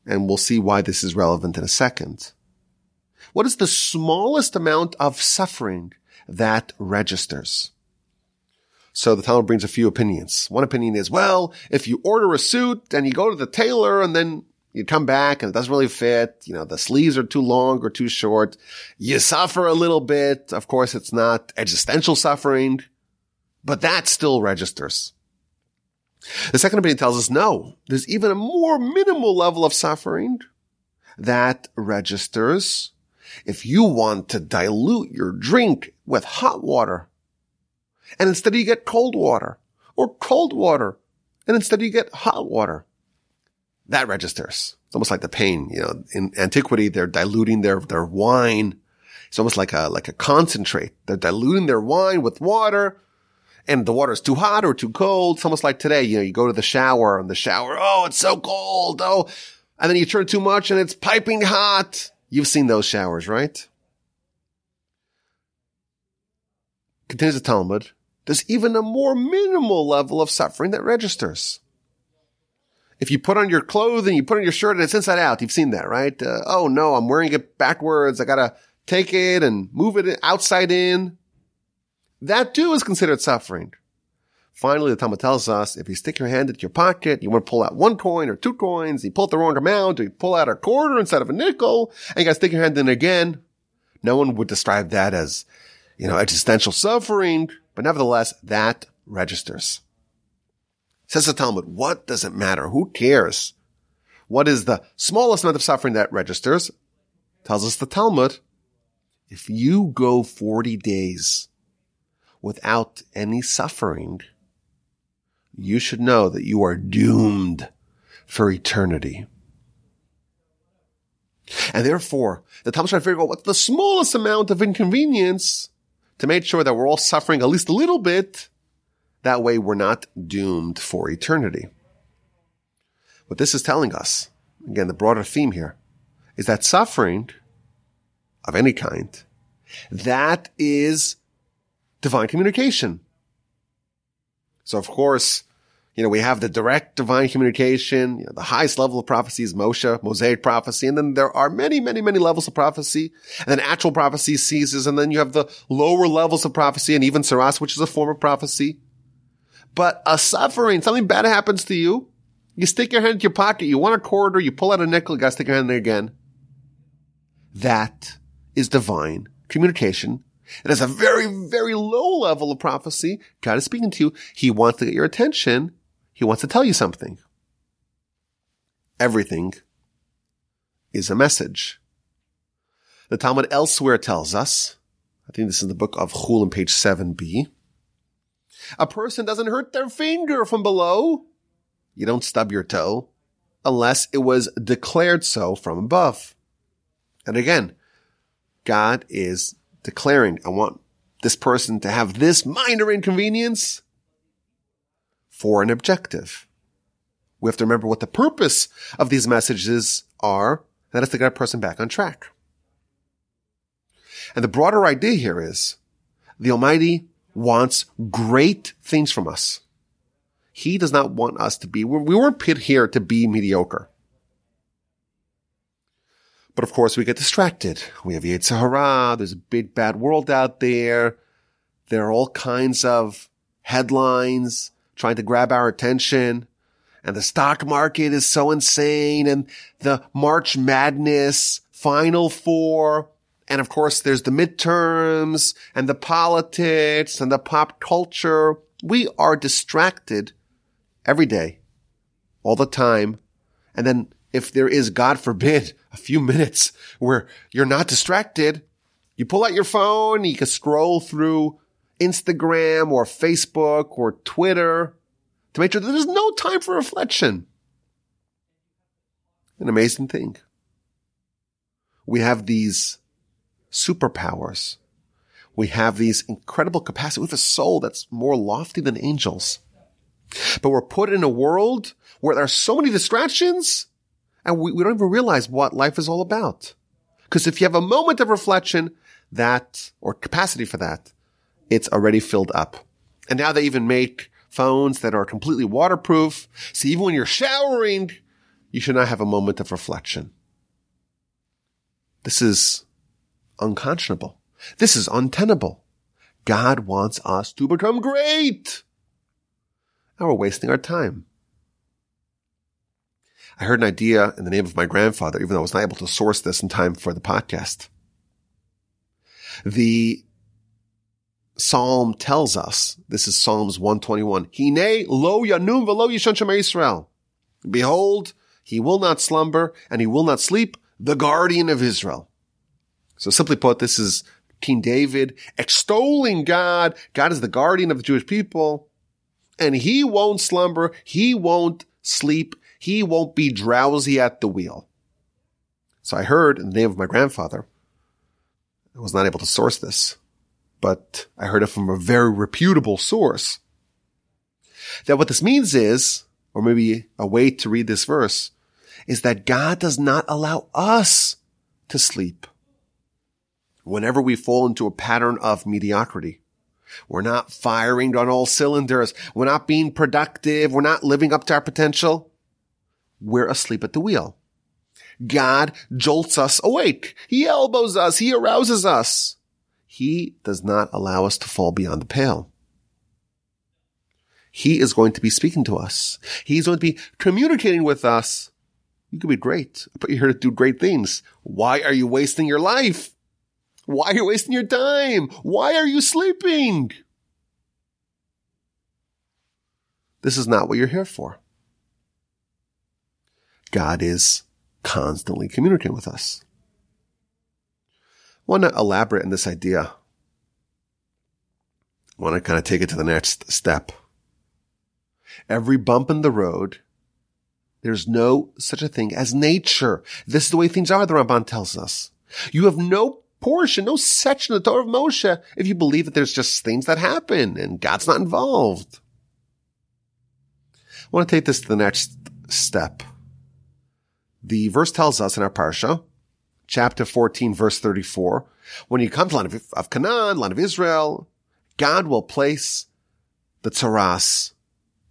And we'll see why this is relevant in a second. What is the smallest amount of suffering that registers? So the Talmud brings a few opinions. One opinion is, well, if you order a suit and you go to the tailor and then you come back and it doesn't really fit, you know, the sleeves are too long or too short, you suffer a little bit. Of course, it's not existential suffering. But that still registers. The second opinion tells us, no, there's even a more minimal level of suffering that registers. If you want to dilute your drink with hot water, and instead you get cold water, or cold water, and instead you get hot water, that registers. It's almost like the pain. You know, in antiquity, they're diluting their wine. It's almost like a concentrate. They're diluting their wine with water. And the water is too hot or too cold. It's almost like today, you know, you go to the shower and the shower, oh, it's so cold. Oh, and then you turn too much and it's piping hot. You've seen those showers, right? Continues the Talmud. There's even a more minimal level of suffering that registers. If you put on your clothing, you put on your shirt and it's inside out. You've seen that, right? Oh no, I'm wearing it backwards. I got to take it and move it outside in. That too is considered suffering. Finally, the Talmud tells us, if you stick your hand into your pocket, you want to pull out one coin or two coins, you pull out the wrong amount, or you pull out a quarter instead of a nickel, and you got to stick your hand in again. No one would describe that as, you know, existential suffering, but nevertheless, that registers. Says the Talmud, what does it matter? Who cares? What is the smallest amount of suffering that registers? Tells us the Talmud, if you go 40 days without any suffering, you should know that you are doomed for eternity. And therefore, the Talmud's trying to figure out what's the smallest amount of inconvenience to make sure that we're all suffering at least a little bit. That way we're not doomed for eternity. What this is telling us, again, the broader theme here, is that suffering of any kind, that is divine communication. So of course, you know, we have the direct divine communication, you know, the highest level of prophecy is Moshe, Mosaic prophecy, and then there are many, many, many levels of prophecy, and then actual prophecy ceases, and then you have the lower levels of prophecy, and even tzaras, which is a form of prophecy. But a suffering, something bad happens to you, you stick your hand in your pocket, you want a quarter, you pull out a nickel, you gotta stick your hand in there again. That is divine communication. It has a very, very low level of prophecy. God is speaking to you. He wants to get your attention. He wants to tell you something. Everything is a message. The Talmud elsewhere tells us, I think this is the book of Chullin, page 7b, a person doesn't hurt their finger from below. You don't stub your toe unless it was declared so from above. And again, God is declaring, I want this person to have this minor inconvenience for an objective. We have to remember what the purpose of these messages are. That is to get a person back on track. And the broader idea here is the Almighty wants great things from us. He does not want us to be, we weren't put here to be mediocre. But of course, we get distracted. We have Yetzer Hara. There's a big bad world out there. There are all kinds of headlines trying to grab our attention, and the stock market is so insane, and the March Madness Final Four, and of course there's the midterms, and the politics, and the pop culture. We are distracted every day, all the time, and then if there is, God forbid, a few minutes where you're not distracted, you pull out your phone, you can scroll through Instagram or Facebook or Twitter to make sure that there's no time for reflection. An amazing thing. We have these superpowers. We have these incredible capacities. We have a soul that's more lofty than angels. But we're put in a world where there are so many distractions, and we don't even realize what life is all about. Because if you have a moment of reflection, that, or capacity for that, it's already filled up. And now they even make phones that are completely waterproof. So even when you're showering, you should not have a moment of reflection. This is unconscionable. This is untenable. God wants us to become great. Now we're wasting our time. I heard an idea in the name of my grandfather, even though I was not able to source this in time for the podcast. The Psalm tells us, this is Psalms 121, Hinei lo yanum v'lo yishan shemei Yisrael. Behold, he will not slumber and he will not sleep, the guardian of Israel. So simply put, this is King David extolling God. God is the guardian of the Jewish people, and he won't slumber, he won't sleep, he won't be drowsy at the wheel. So I heard in the name of my grandfather, I was not able to source this, but I heard it from a very reputable source, that what this means is, or maybe a way to read this verse, is that God does not allow us to sleep. Whenever we fall into a pattern of mediocrity, we're not firing on all cylinders, we're not being productive, we're not living up to our potential, we're asleep at the wheel. God jolts us awake. He elbows us. He arouses us. He does not allow us to fall beyond the pale. He is going to be speaking to us. He's going to be communicating with us. You could be great, but you're here to do great things. Why are you wasting your life? Why are you wasting your time? Why are you sleeping? This is not what you're here for. God is constantly communicating with us. I want to elaborate on this idea. I want to kind of take it to the next step. Every bump in the road, there's no such a thing as nature. This is the way things are, the Ramban tells us. You have no portion, no section of the Torah of Moshe if you believe that there's just things that happen and God's not involved. I want to take this to the next step. The verse tells us in our parsha, chapter 14, verse 34, when you come to the land of Canaan, land of Israel, God will place the tzaras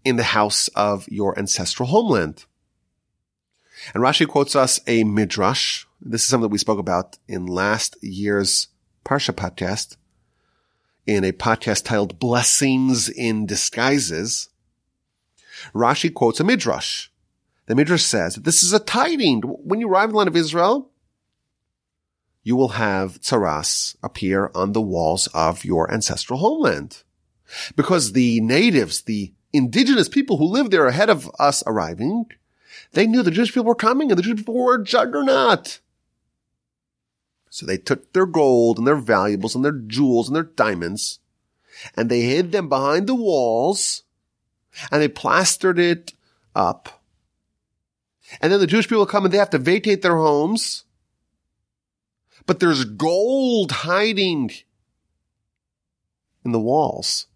in the house of your ancestral homeland. And Rashi quotes us a Midrash. This is something that we spoke about in last year's Parsha podcast, in a podcast titled Blessings in Disguises. Rashi quotes a Midrash. The Midrash says that this is a tidings. When you arrive in the land of Israel, you will have tzaras appear on the walls of your ancestral homeland. Because the natives, the indigenous people who lived there ahead of us arriving, they knew the Jewish people were coming and the Jewish people were a juggernaut. So they took their gold and their valuables and their jewels and their diamonds and they hid them behind the walls and they plastered it up. And then the Jewish people come and they have to vacate their homes. But there's gold hiding in the walls.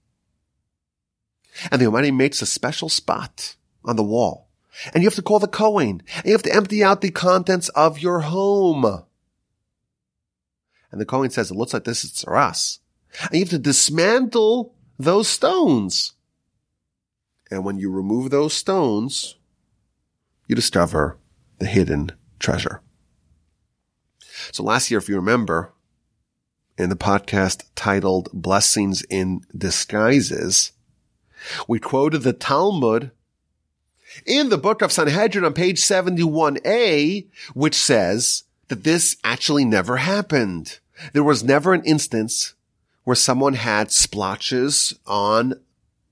And the Almighty makes a special spot on the wall. And you have to call the Kohen. And you have to empty out the contents of your home. And the Kohen says, it looks like this is tzaras. And you have to dismantle those stones. And when you remove those stones, you discover the hidden treasure. So last year, if you remember, in the podcast titled Blessings in Disguises, We quoted the Talmud in the book of Sanhedrin on page 71a, which says that this actually never happened. There was never an instance where someone had splotches on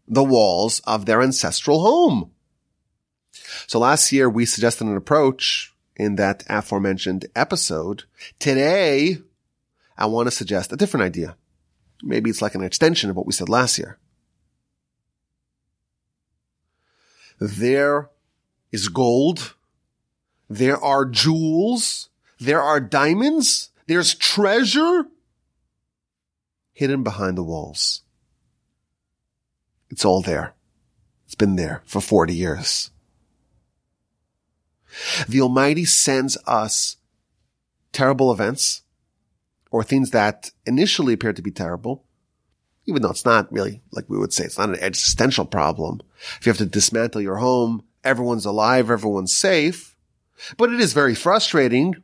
the walls of their ancestral home. So last year, we suggested an approach in that aforementioned episode. Today, I want to suggest a different idea. Maybe it's like an extension of what we said last year. There is gold. There are jewels. There are diamonds. There's treasure hidden behind the walls. It's all there. It's been there for 40 years. The Almighty sends us terrible events or things that initially appear to be terrible, even though it's not really, like we would say, it's not an existential problem. If you have to dismantle your home, everyone's alive, everyone's safe, but it is very frustrating.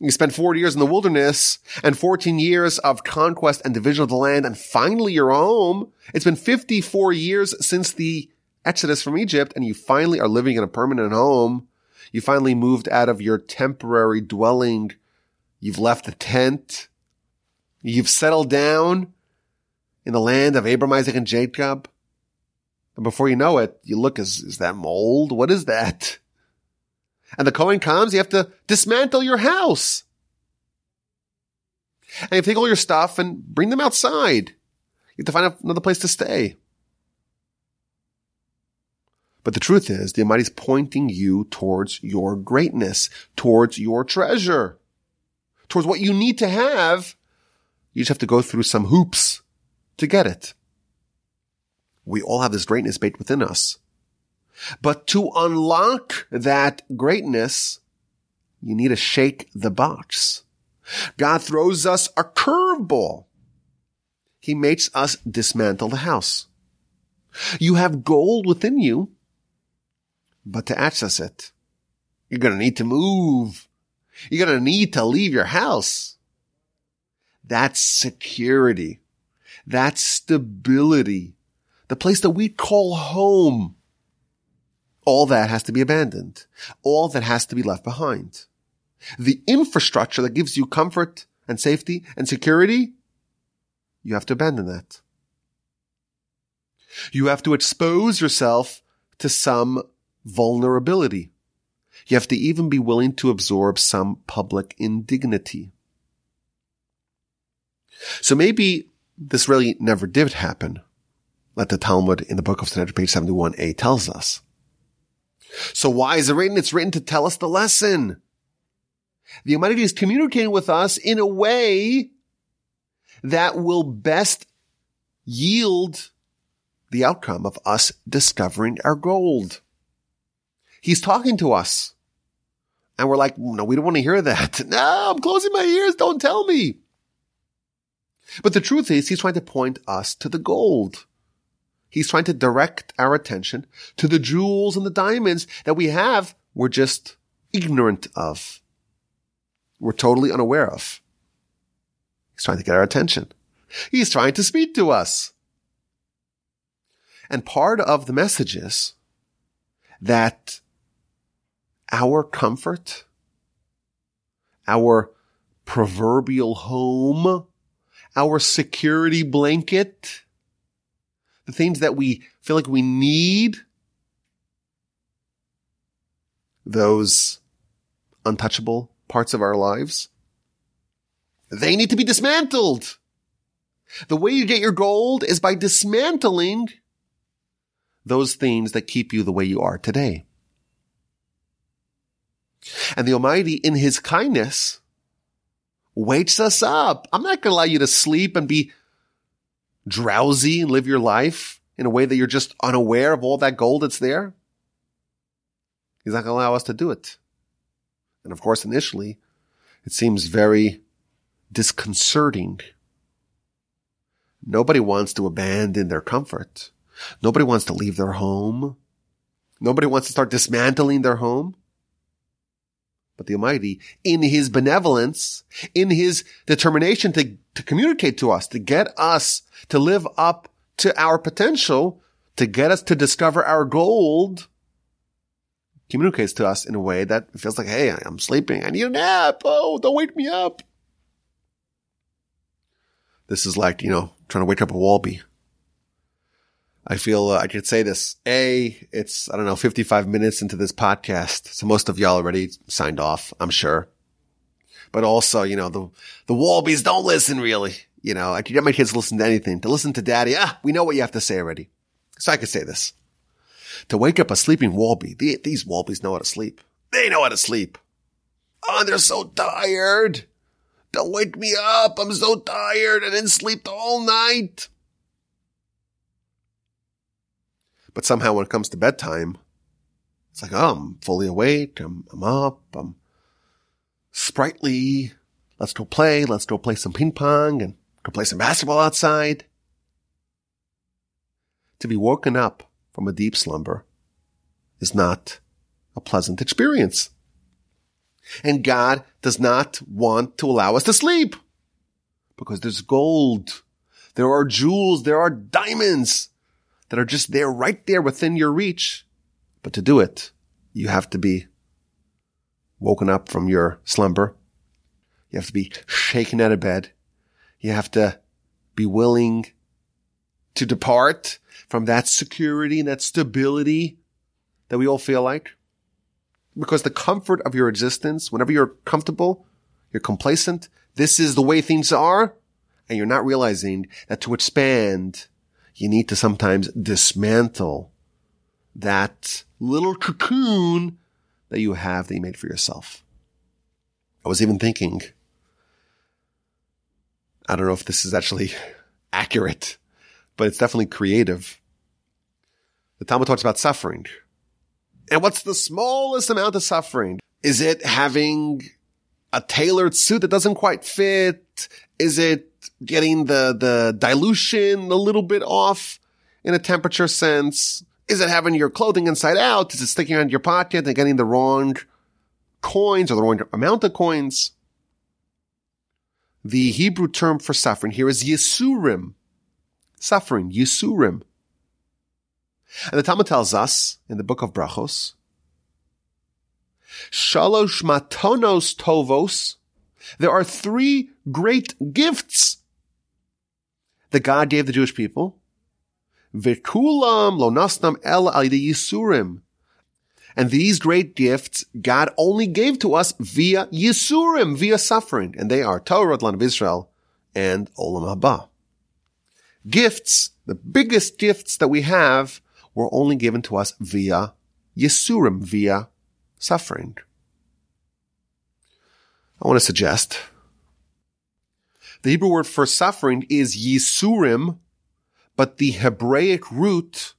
You spend 40 years in the wilderness and 14 years of conquest and division of the land, and finally you're home. It's been 54 years since the Exodus from Egypt, and you finally are living in a permanent home. You finally moved out of your temporary dwelling. You've left the tent. You've settled down in the land of Abraham, Isaac, and Jacob. And before you know it, you look, is that mold? What is that? And the Kohen comes, you have to dismantle your house. And you take all your stuff and bring them outside. You have to find another place to stay. But the truth is, the Almighty is pointing you towards your greatness, towards your treasure, towards what you need to have. You just have to go through some hoops to get it. We all have this greatness baked within us. But to unlock that greatness, you need to shake the box. God throws us a curveball. He makes us dismantle the house. You have gold within you, but to access it, you're going to need to move. You're going to need to leave your house. That's security. That's stability. The place that we call home. All that has to be abandoned. All that has to be left behind. The infrastructure that gives you comfort and safety and security, you have to abandon that. You have to expose yourself to some vulnerability. You have to even be willing to absorb some public indignity. So maybe this really never did happen, like the Talmud in the book of Sanhedrin, page 71a tells us. So why is it written? It's written to tell us the lesson. The Almighty is communicating with us in a way that will best yield the outcome of us discovering our gold. He's talking to us. And we're like, no, we don't want to hear that. No, I'm closing my ears. Don't tell me. But the truth is, he's trying to point us to the gold. He's trying to direct our attention to the jewels and the diamonds that we have. We're just ignorant of. We're totally unaware of. He's trying to get our attention. He's trying to speak to us. And part of the message is that our comfort, our proverbial home, our security blanket, the things that we feel like we need, those untouchable parts of our lives, they need to be dismantled. The way you get your gold is by dismantling those things that keep you the way you are today. And the Almighty, in his kindness, wakes us up. I'm not going to allow you to sleep and be drowsy and live your life in a way that you're just unaware of all that gold that's there. He's not going to allow us to do it. And of course, initially, it seems very disconcerting. Nobody wants to abandon their comfort. Nobody wants to leave their home. Nobody wants to start dismantling their home. But the Almighty, in his benevolence, in his determination to communicate to us, to get us to live up to our potential, to get us to discover our gold, communicates to us in a way that feels like, hey, I'm sleeping. I need a nap. Oh, don't wake me up. This is like, trying to wake up a wallaby. I feel I could say this. It's, 55 minutes into this podcast. So most of y'all already signed off, I'm sure. But also, the wallabies don't listen really. I could get my kids to listen to anything. To listen to daddy. We know what you have to say already. So I could say this. To wake up a sleeping wallaby. These wallabies know how to sleep. They know how to sleep. Oh, they're so tired. Don't wake me up. I'm so tired. I didn't sleep the whole night. But somehow when it comes to bedtime, it's like, oh, I'm fully awake. I'm up. I'm sprightly. Let's go play. Let's go play some ping pong and go play some basketball outside. To be woken up from a deep slumber is not a pleasant experience. And God does not want to allow us to sleep because there's gold. There are jewels. There are diamonds that are just there, right there within your reach. But to do it, you have to be woken up from your slumber. You have to be shaken out of bed. You have to be willing to depart from that security and that stability that we all feel like. Because the comfort of your existence, whenever you're comfortable, you're complacent, this is the way things are, and you're not realizing that to expand, you need to sometimes dismantle that little cocoon that you have that you made for yourself. I was even thinking, I don't know if this is actually accurate, but it's definitely creative. The Talmud talks about suffering. And what's the smallest amount of suffering? Is it having a tailored suit that doesn't quite fit? Is it getting the dilution a little bit off in a temperature sense? Is it having your clothing inside out? Is it sticking out your pocket and getting the wrong coins or the wrong amount of coins? The Hebrew term for suffering here is yisurim. Suffering, yisurim. And the Talmud tells us in the book of Brachos, shalosh matonos tovos, there are three great gifts that God gave the Jewish people. V'kulam lo nasnam el al yedei yisurim. And these great gifts God only gave to us via yisurim, via suffering. And they are Torah, the land of Israel, and Olam Haba. Gifts, the biggest gifts that we have, were only given to us via yisurim, via suffering. I want to suggest the Hebrew word for suffering is yisurim, but the Hebraic root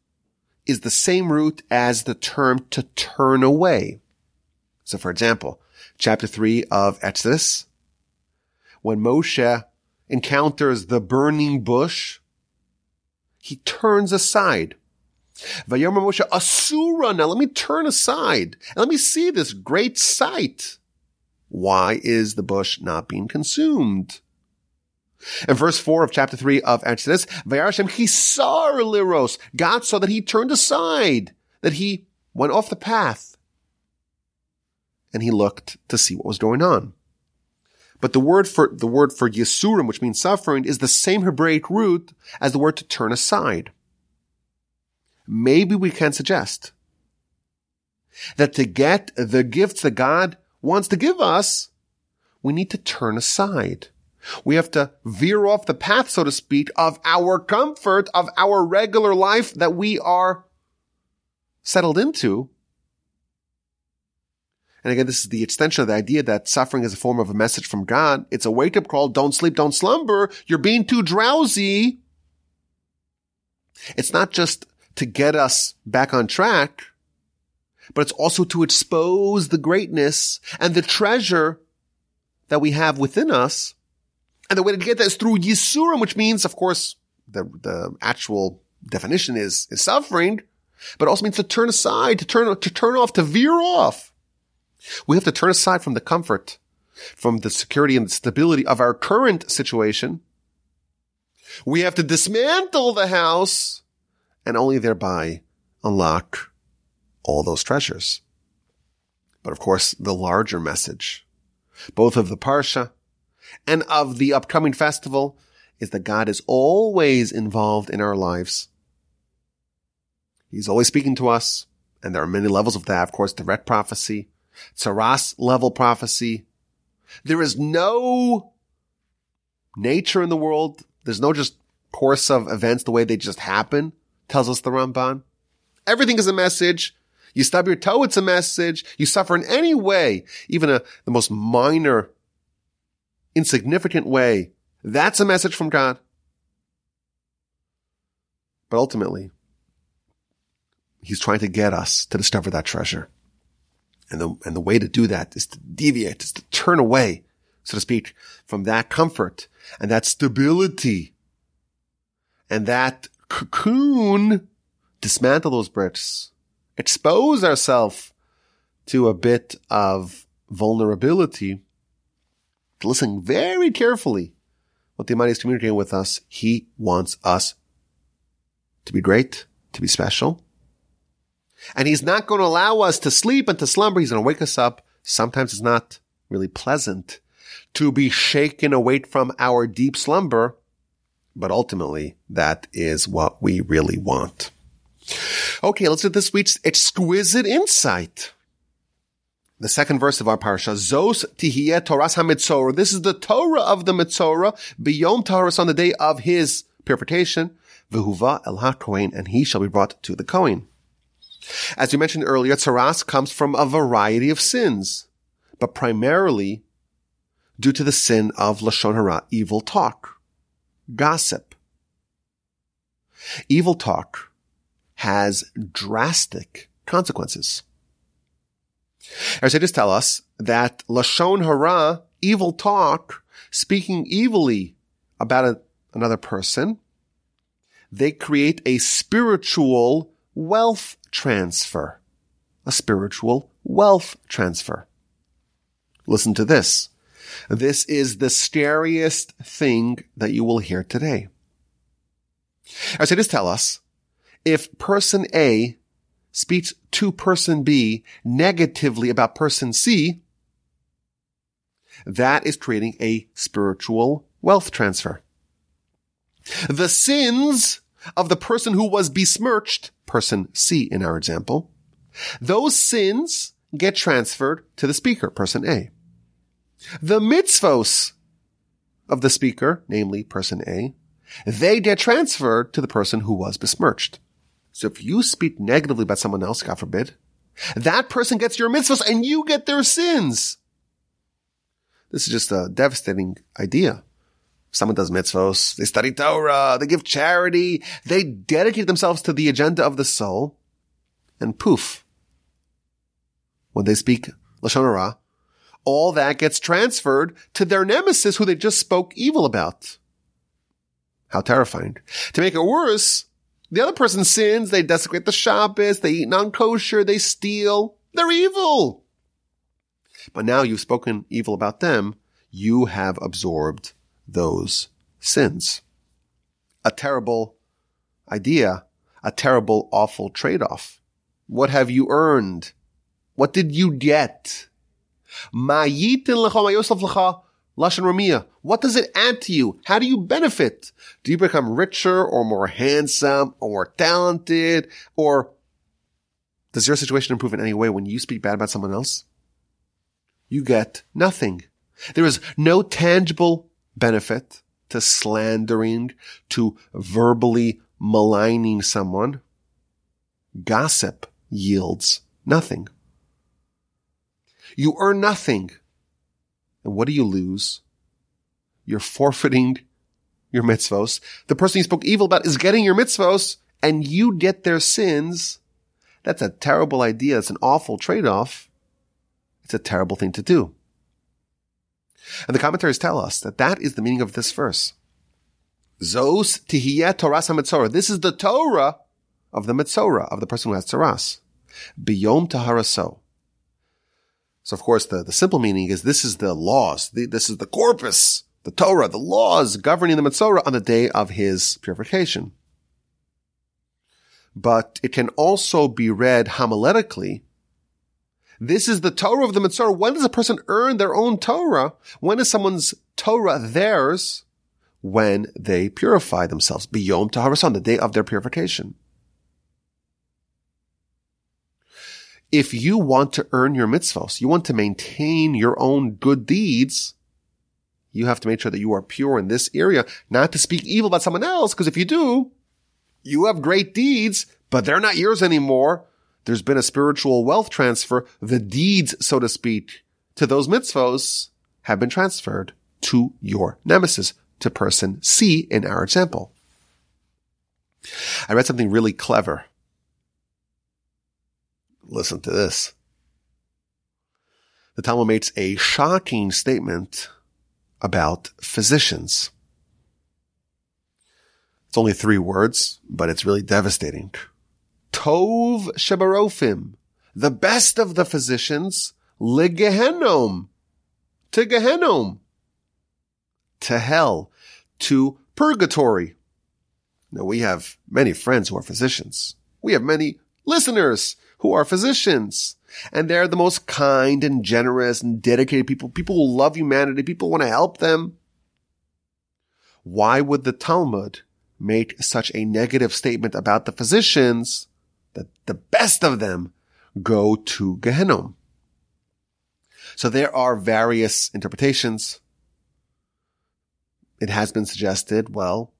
is the same root as the term to turn away. So for example, chapter 3 of Exodus, when Moshe encounters the burning bush, he turns aside. Vayomer Moshe asura, now let me turn aside and let me see this great sight. Why is the bush not being consumed? In verse 4 of chapter 3 of Exodus, Vayar Hashem Chisar Liros, God saw that he turned aside, that he went off the path, and he looked to see what was going on. But the word for Yisurim, which means suffering, is the same Hebraic root as the word to turn aside. Maybe we can suggest that to get the gifts that God wants to give us, we need to turn aside. We have to veer off the path, so to speak, of our comfort, of our regular life that we are settled into. And again, this is the extension of the idea that suffering is a form of a message from God. It's a wake-up call. Don't sleep, don't slumber. You're being too drowsy. It's not just to get us back on track, but it's also to expose the greatness and the treasure that we have within us. And the way to get that is through Yisurim, which means, of course, the actual definition is suffering, but also means to turn aside, to turn off, to veer off. We have to turn aside from the comfort, from the security and the stability of our current situation. We have to dismantle the house and only thereby unlock all those treasures. But of course, the larger message, both of the Parsha and of the upcoming festival, is that God is always involved in our lives. He's always speaking to us, and there are many levels of that. Of course, direct prophecy, tzaras level prophecy. There is no nature in the world. There's no just course of events the way they just happen, tells us the Ramban. Everything is a message. You stub your toe, it's a message. You suffer in any way, even the most minor, insignificant way, that's a message from God. But ultimately, he's trying to get us to discover that treasure. And the way to do that is to deviate, is to turn away, so to speak, from that comfort and that stability and that cocoon. Dismantle those bricks. Expose ourselves to a bit of vulnerability. To listen very carefully what the Almighty is communicating with us. He wants us to be great, to be special. And he's not going to allow us to sleep and to slumber. He's going to wake us up. Sometimes it's not really pleasant to be shaken awake from our deep slumber. But ultimately, that is what we really want. Okay, let's get this week's exquisite insight. The second verse of our parasha, Zos Tihiyeh Toras HaMetzora. This is the Torah of the Metzora, Biyom Taharas, on the day of his purification, V'huva El HaKohen, and he shall be brought to the Kohen. As we mentioned earlier, Tzaras comes from a variety of sins, but primarily due to the sin of Lashon hara, evil talk, gossip. Evil talk has drastic consequences. Our sages tell us that Lashon hara, evil talk, speaking evilly about another person, they create a spiritual wealth transfer. A spiritual wealth transfer. Listen to this. This is the scariest thing that you will hear today. Our sages tell us, if person A speaks to person B negatively about person C, that is creating a spiritual wealth transfer. The sins of the person who was besmirched, person C in our example, those sins get transferred to the speaker, person A. The mitzvos of the speaker, namely person A, they get transferred to the person who was besmirched. So if you speak negatively about someone else, God forbid, that person gets your mitzvahs and you get their sins. This is just a devastating idea. Someone does mitzvahs, they study Torah, they give charity, they dedicate themselves to the agenda of the soul, and poof. When they speak Lashon Hara, all that gets transferred to their nemesis who they just spoke evil about. How terrifying. To make it worse, the other person sins, they desecrate the Shabbos, they eat non-kosher, they steal. They're evil. But now you've spoken evil about them, you have absorbed those sins. A terrible idea, a terrible, awful trade-off. What have you earned? What did you get? Ma yitin lecha, ma yosef lecha. Lashon Ramiyah. What does it add to you? How do you benefit? Do you become richer or more handsome or more talented? Or does your situation improve in any way when you speak bad about someone else? You get nothing. There is no tangible benefit to slandering, to verbally maligning someone. Gossip yields nothing. You earn nothing. And what do you lose? You're forfeiting your mitzvos. The person you spoke evil about is getting your mitzvos, and you get their sins. That's a terrible idea. It's an awful trade-off. It's a terrible thing to do. And the commentaries tell us that that is the meaning of this verse. Zos tihiyeh toras ha-metzora. This is the Torah of the Metzora, of the person who has tzaras. Biyom taharaso. So, of course, the simple meaning is this is the laws. This is the corpus, the Torah, the laws governing the Metzora on the day of his purification. but it can also be read homiletically. This is the Torah of the Metzora. When does a person earn their own Torah? When is someone's Torah theirs? When they purify themselves. Biyom Taharasan, the day of their purification. If you want to earn your mitzvahs, you want to maintain your own good deeds, you have to make sure that you are pure in this area, not to speak evil about someone else, because if you do, you have great deeds, but they're not yours anymore. There's been a spiritual wealth transfer. The deeds, so to speak, to those mitzvos have been transferred to your nemesis, to person C in our example. I read something really clever. Listen to this. The Talmud makes a shocking statement about physicians. It's only 3 words, but it's really devastating. Tov Shebarofim, the best of the physicians, legehenom, to Gehinnom, to hell, to purgatory. Now, we have many friends who are physicians. We have many listeners who are physicians. And they're the most kind and generous and dedicated people. People who love humanity. People want to help them. Why would the Talmud make such a negative statement about the physicians that the best of them go to Gehinnom? So there are various interpretations. It has been suggested, well,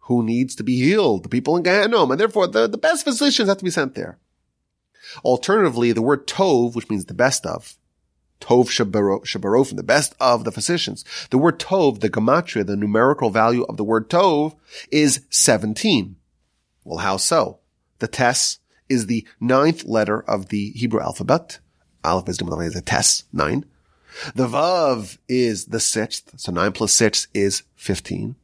who needs to be healed? The people in Gehinnom. And therefore, the best physicians have to be sent there. Alternatively, the word tov, which means the best of, tov shabarofim, the best of the physicians. The word tov, the gematria, the numerical value of the word tov, is 17. Well, how so? The tes is the 9th letter of the Hebrew alphabet. Aleph is the tes, 9. The vav is the 6th, so 9 + 6 is 15.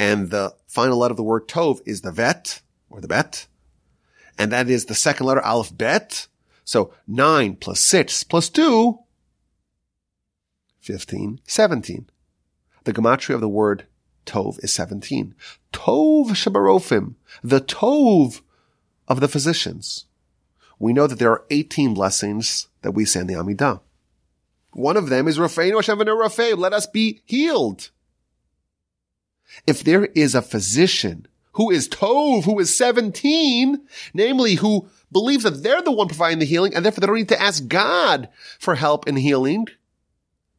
And the final letter of the word tov is the vet, or the bet. And that is the second letter, Aleph Bet. So 9 + 6 + 2, 15, 17. The gematria of the word Tov is 17. Tov Shebarofim, the Tov of the physicians. We know that there are 18 blessings that we say in the Amidah. One of them is Rafeinu Hashem v'nu Rafei, let us be healed. If there is a physician who is Tov, who is 17, namely who believes that they're the one providing the healing, and therefore they don't need to ask God for help in healing,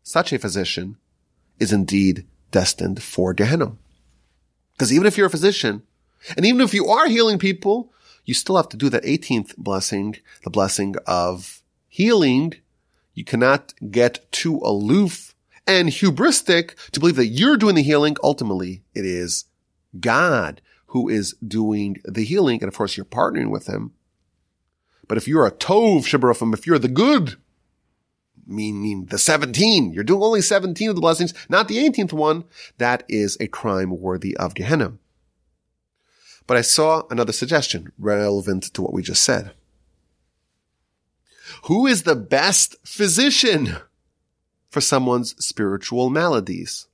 such a physician is indeed destined for Gehinnom. Because even if you're a physician, and even if you are healing people, you still have to do that 18th blessing, the blessing of healing. You cannot get too aloof and hubristic to believe that you're doing the healing. Ultimately, it is God who is doing the healing, and of course you're partnering with him. But if you're a Tov Shebarofim, if you're the good, meaning the 17, you're doing only 17 of the blessings, not the 18th one, that is a crime worthy of Gehinnom. But I saw another suggestion relevant to what we just said. Who is the best physician for someone's spiritual maladies?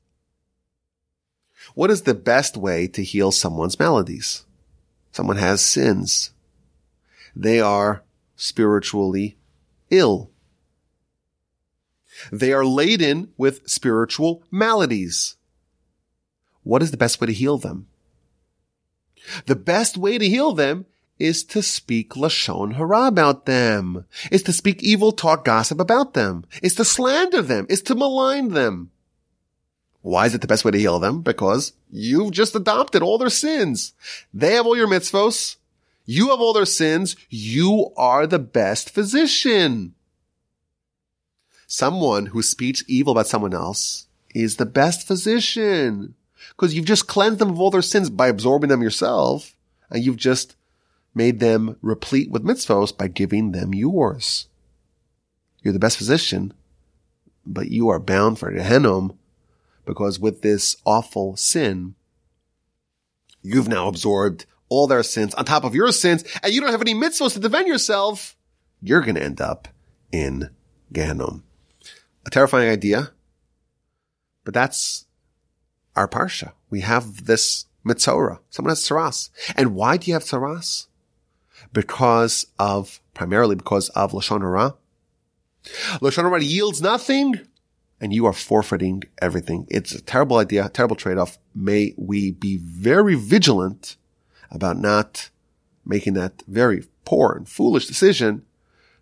What is the best way to heal someone's maladies? Someone has sins. They are spiritually ill. They are laden with spiritual maladies. What is the best way to heal them? The best way to heal them is to speak Lashon hara about them, is to speak evil talk, gossip about them, is to slander them, is to malign them. Why is it the best way to heal them? Because you've just adopted all their sins. They have all your mitzvos. You have all their sins. You are the best physician. Someone who speaks evil about someone else is the best physician, because you've just cleansed them of all their sins by absorbing them yourself, and you've just made them replete with mitzvos by giving them yours. You're the best physician, but you are bound for Gehinnom, because with this awful sin, you've now absorbed all their sins on top of your sins, and you don't have any mitzvahs to defend yourself. You're going to end up in Gehinnom. A terrifying idea, but that's our parsha. We have this Metzora. Someone has tzaras. And why do you have tzaras? primarily because of Lashon hara. Lashon hara yields nothing, and you are forfeiting everything. It's a terrible idea, a terrible trade-off. May we be very vigilant about not making that very poor and foolish decision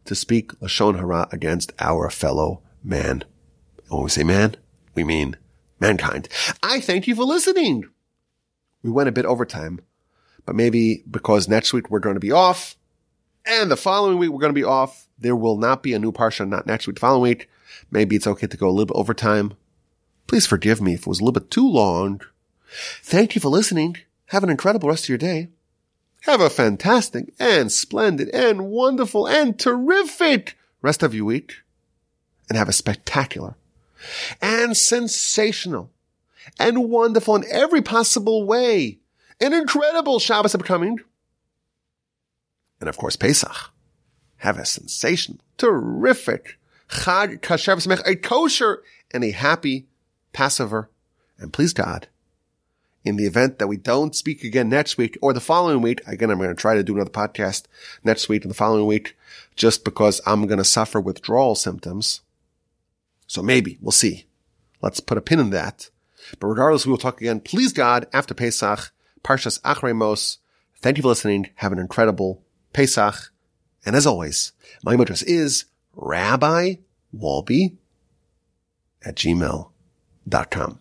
to speak Lashon hara against our fellow man. And when we say man, we mean mankind. I thank you for listening. We went a bit over time, but maybe because next week we're going to be off, and the following week we're going to be off, there will not be a new parsha, not next week, the following week. Maybe it's okay to go a little bit overtime. Please forgive me if it was a little bit too long. Thank you for listening. Have an incredible rest of your day. Have a fantastic and splendid and wonderful and terrific rest of your week. And have a spectacular and sensational and wonderful in every possible way an incredible Shabbos upcoming. And of course, Pesach. Have a sensational, terrific Chag Kasher V'Samech, a kosher and a happy Passover. And please God, in the event that we don't speak again next week or the following week, again, I'm going to try to do another podcast next week and the following week, just because I'm going to suffer withdrawal symptoms. So maybe, we'll see. Let's put a pin in that. But regardless, we will talk again, please God, after Pesach, Parshas Acharei Mos. Thank you for listening. Have an incredible Pesach. And as always, my email address is rabbiwolge@gmail.com.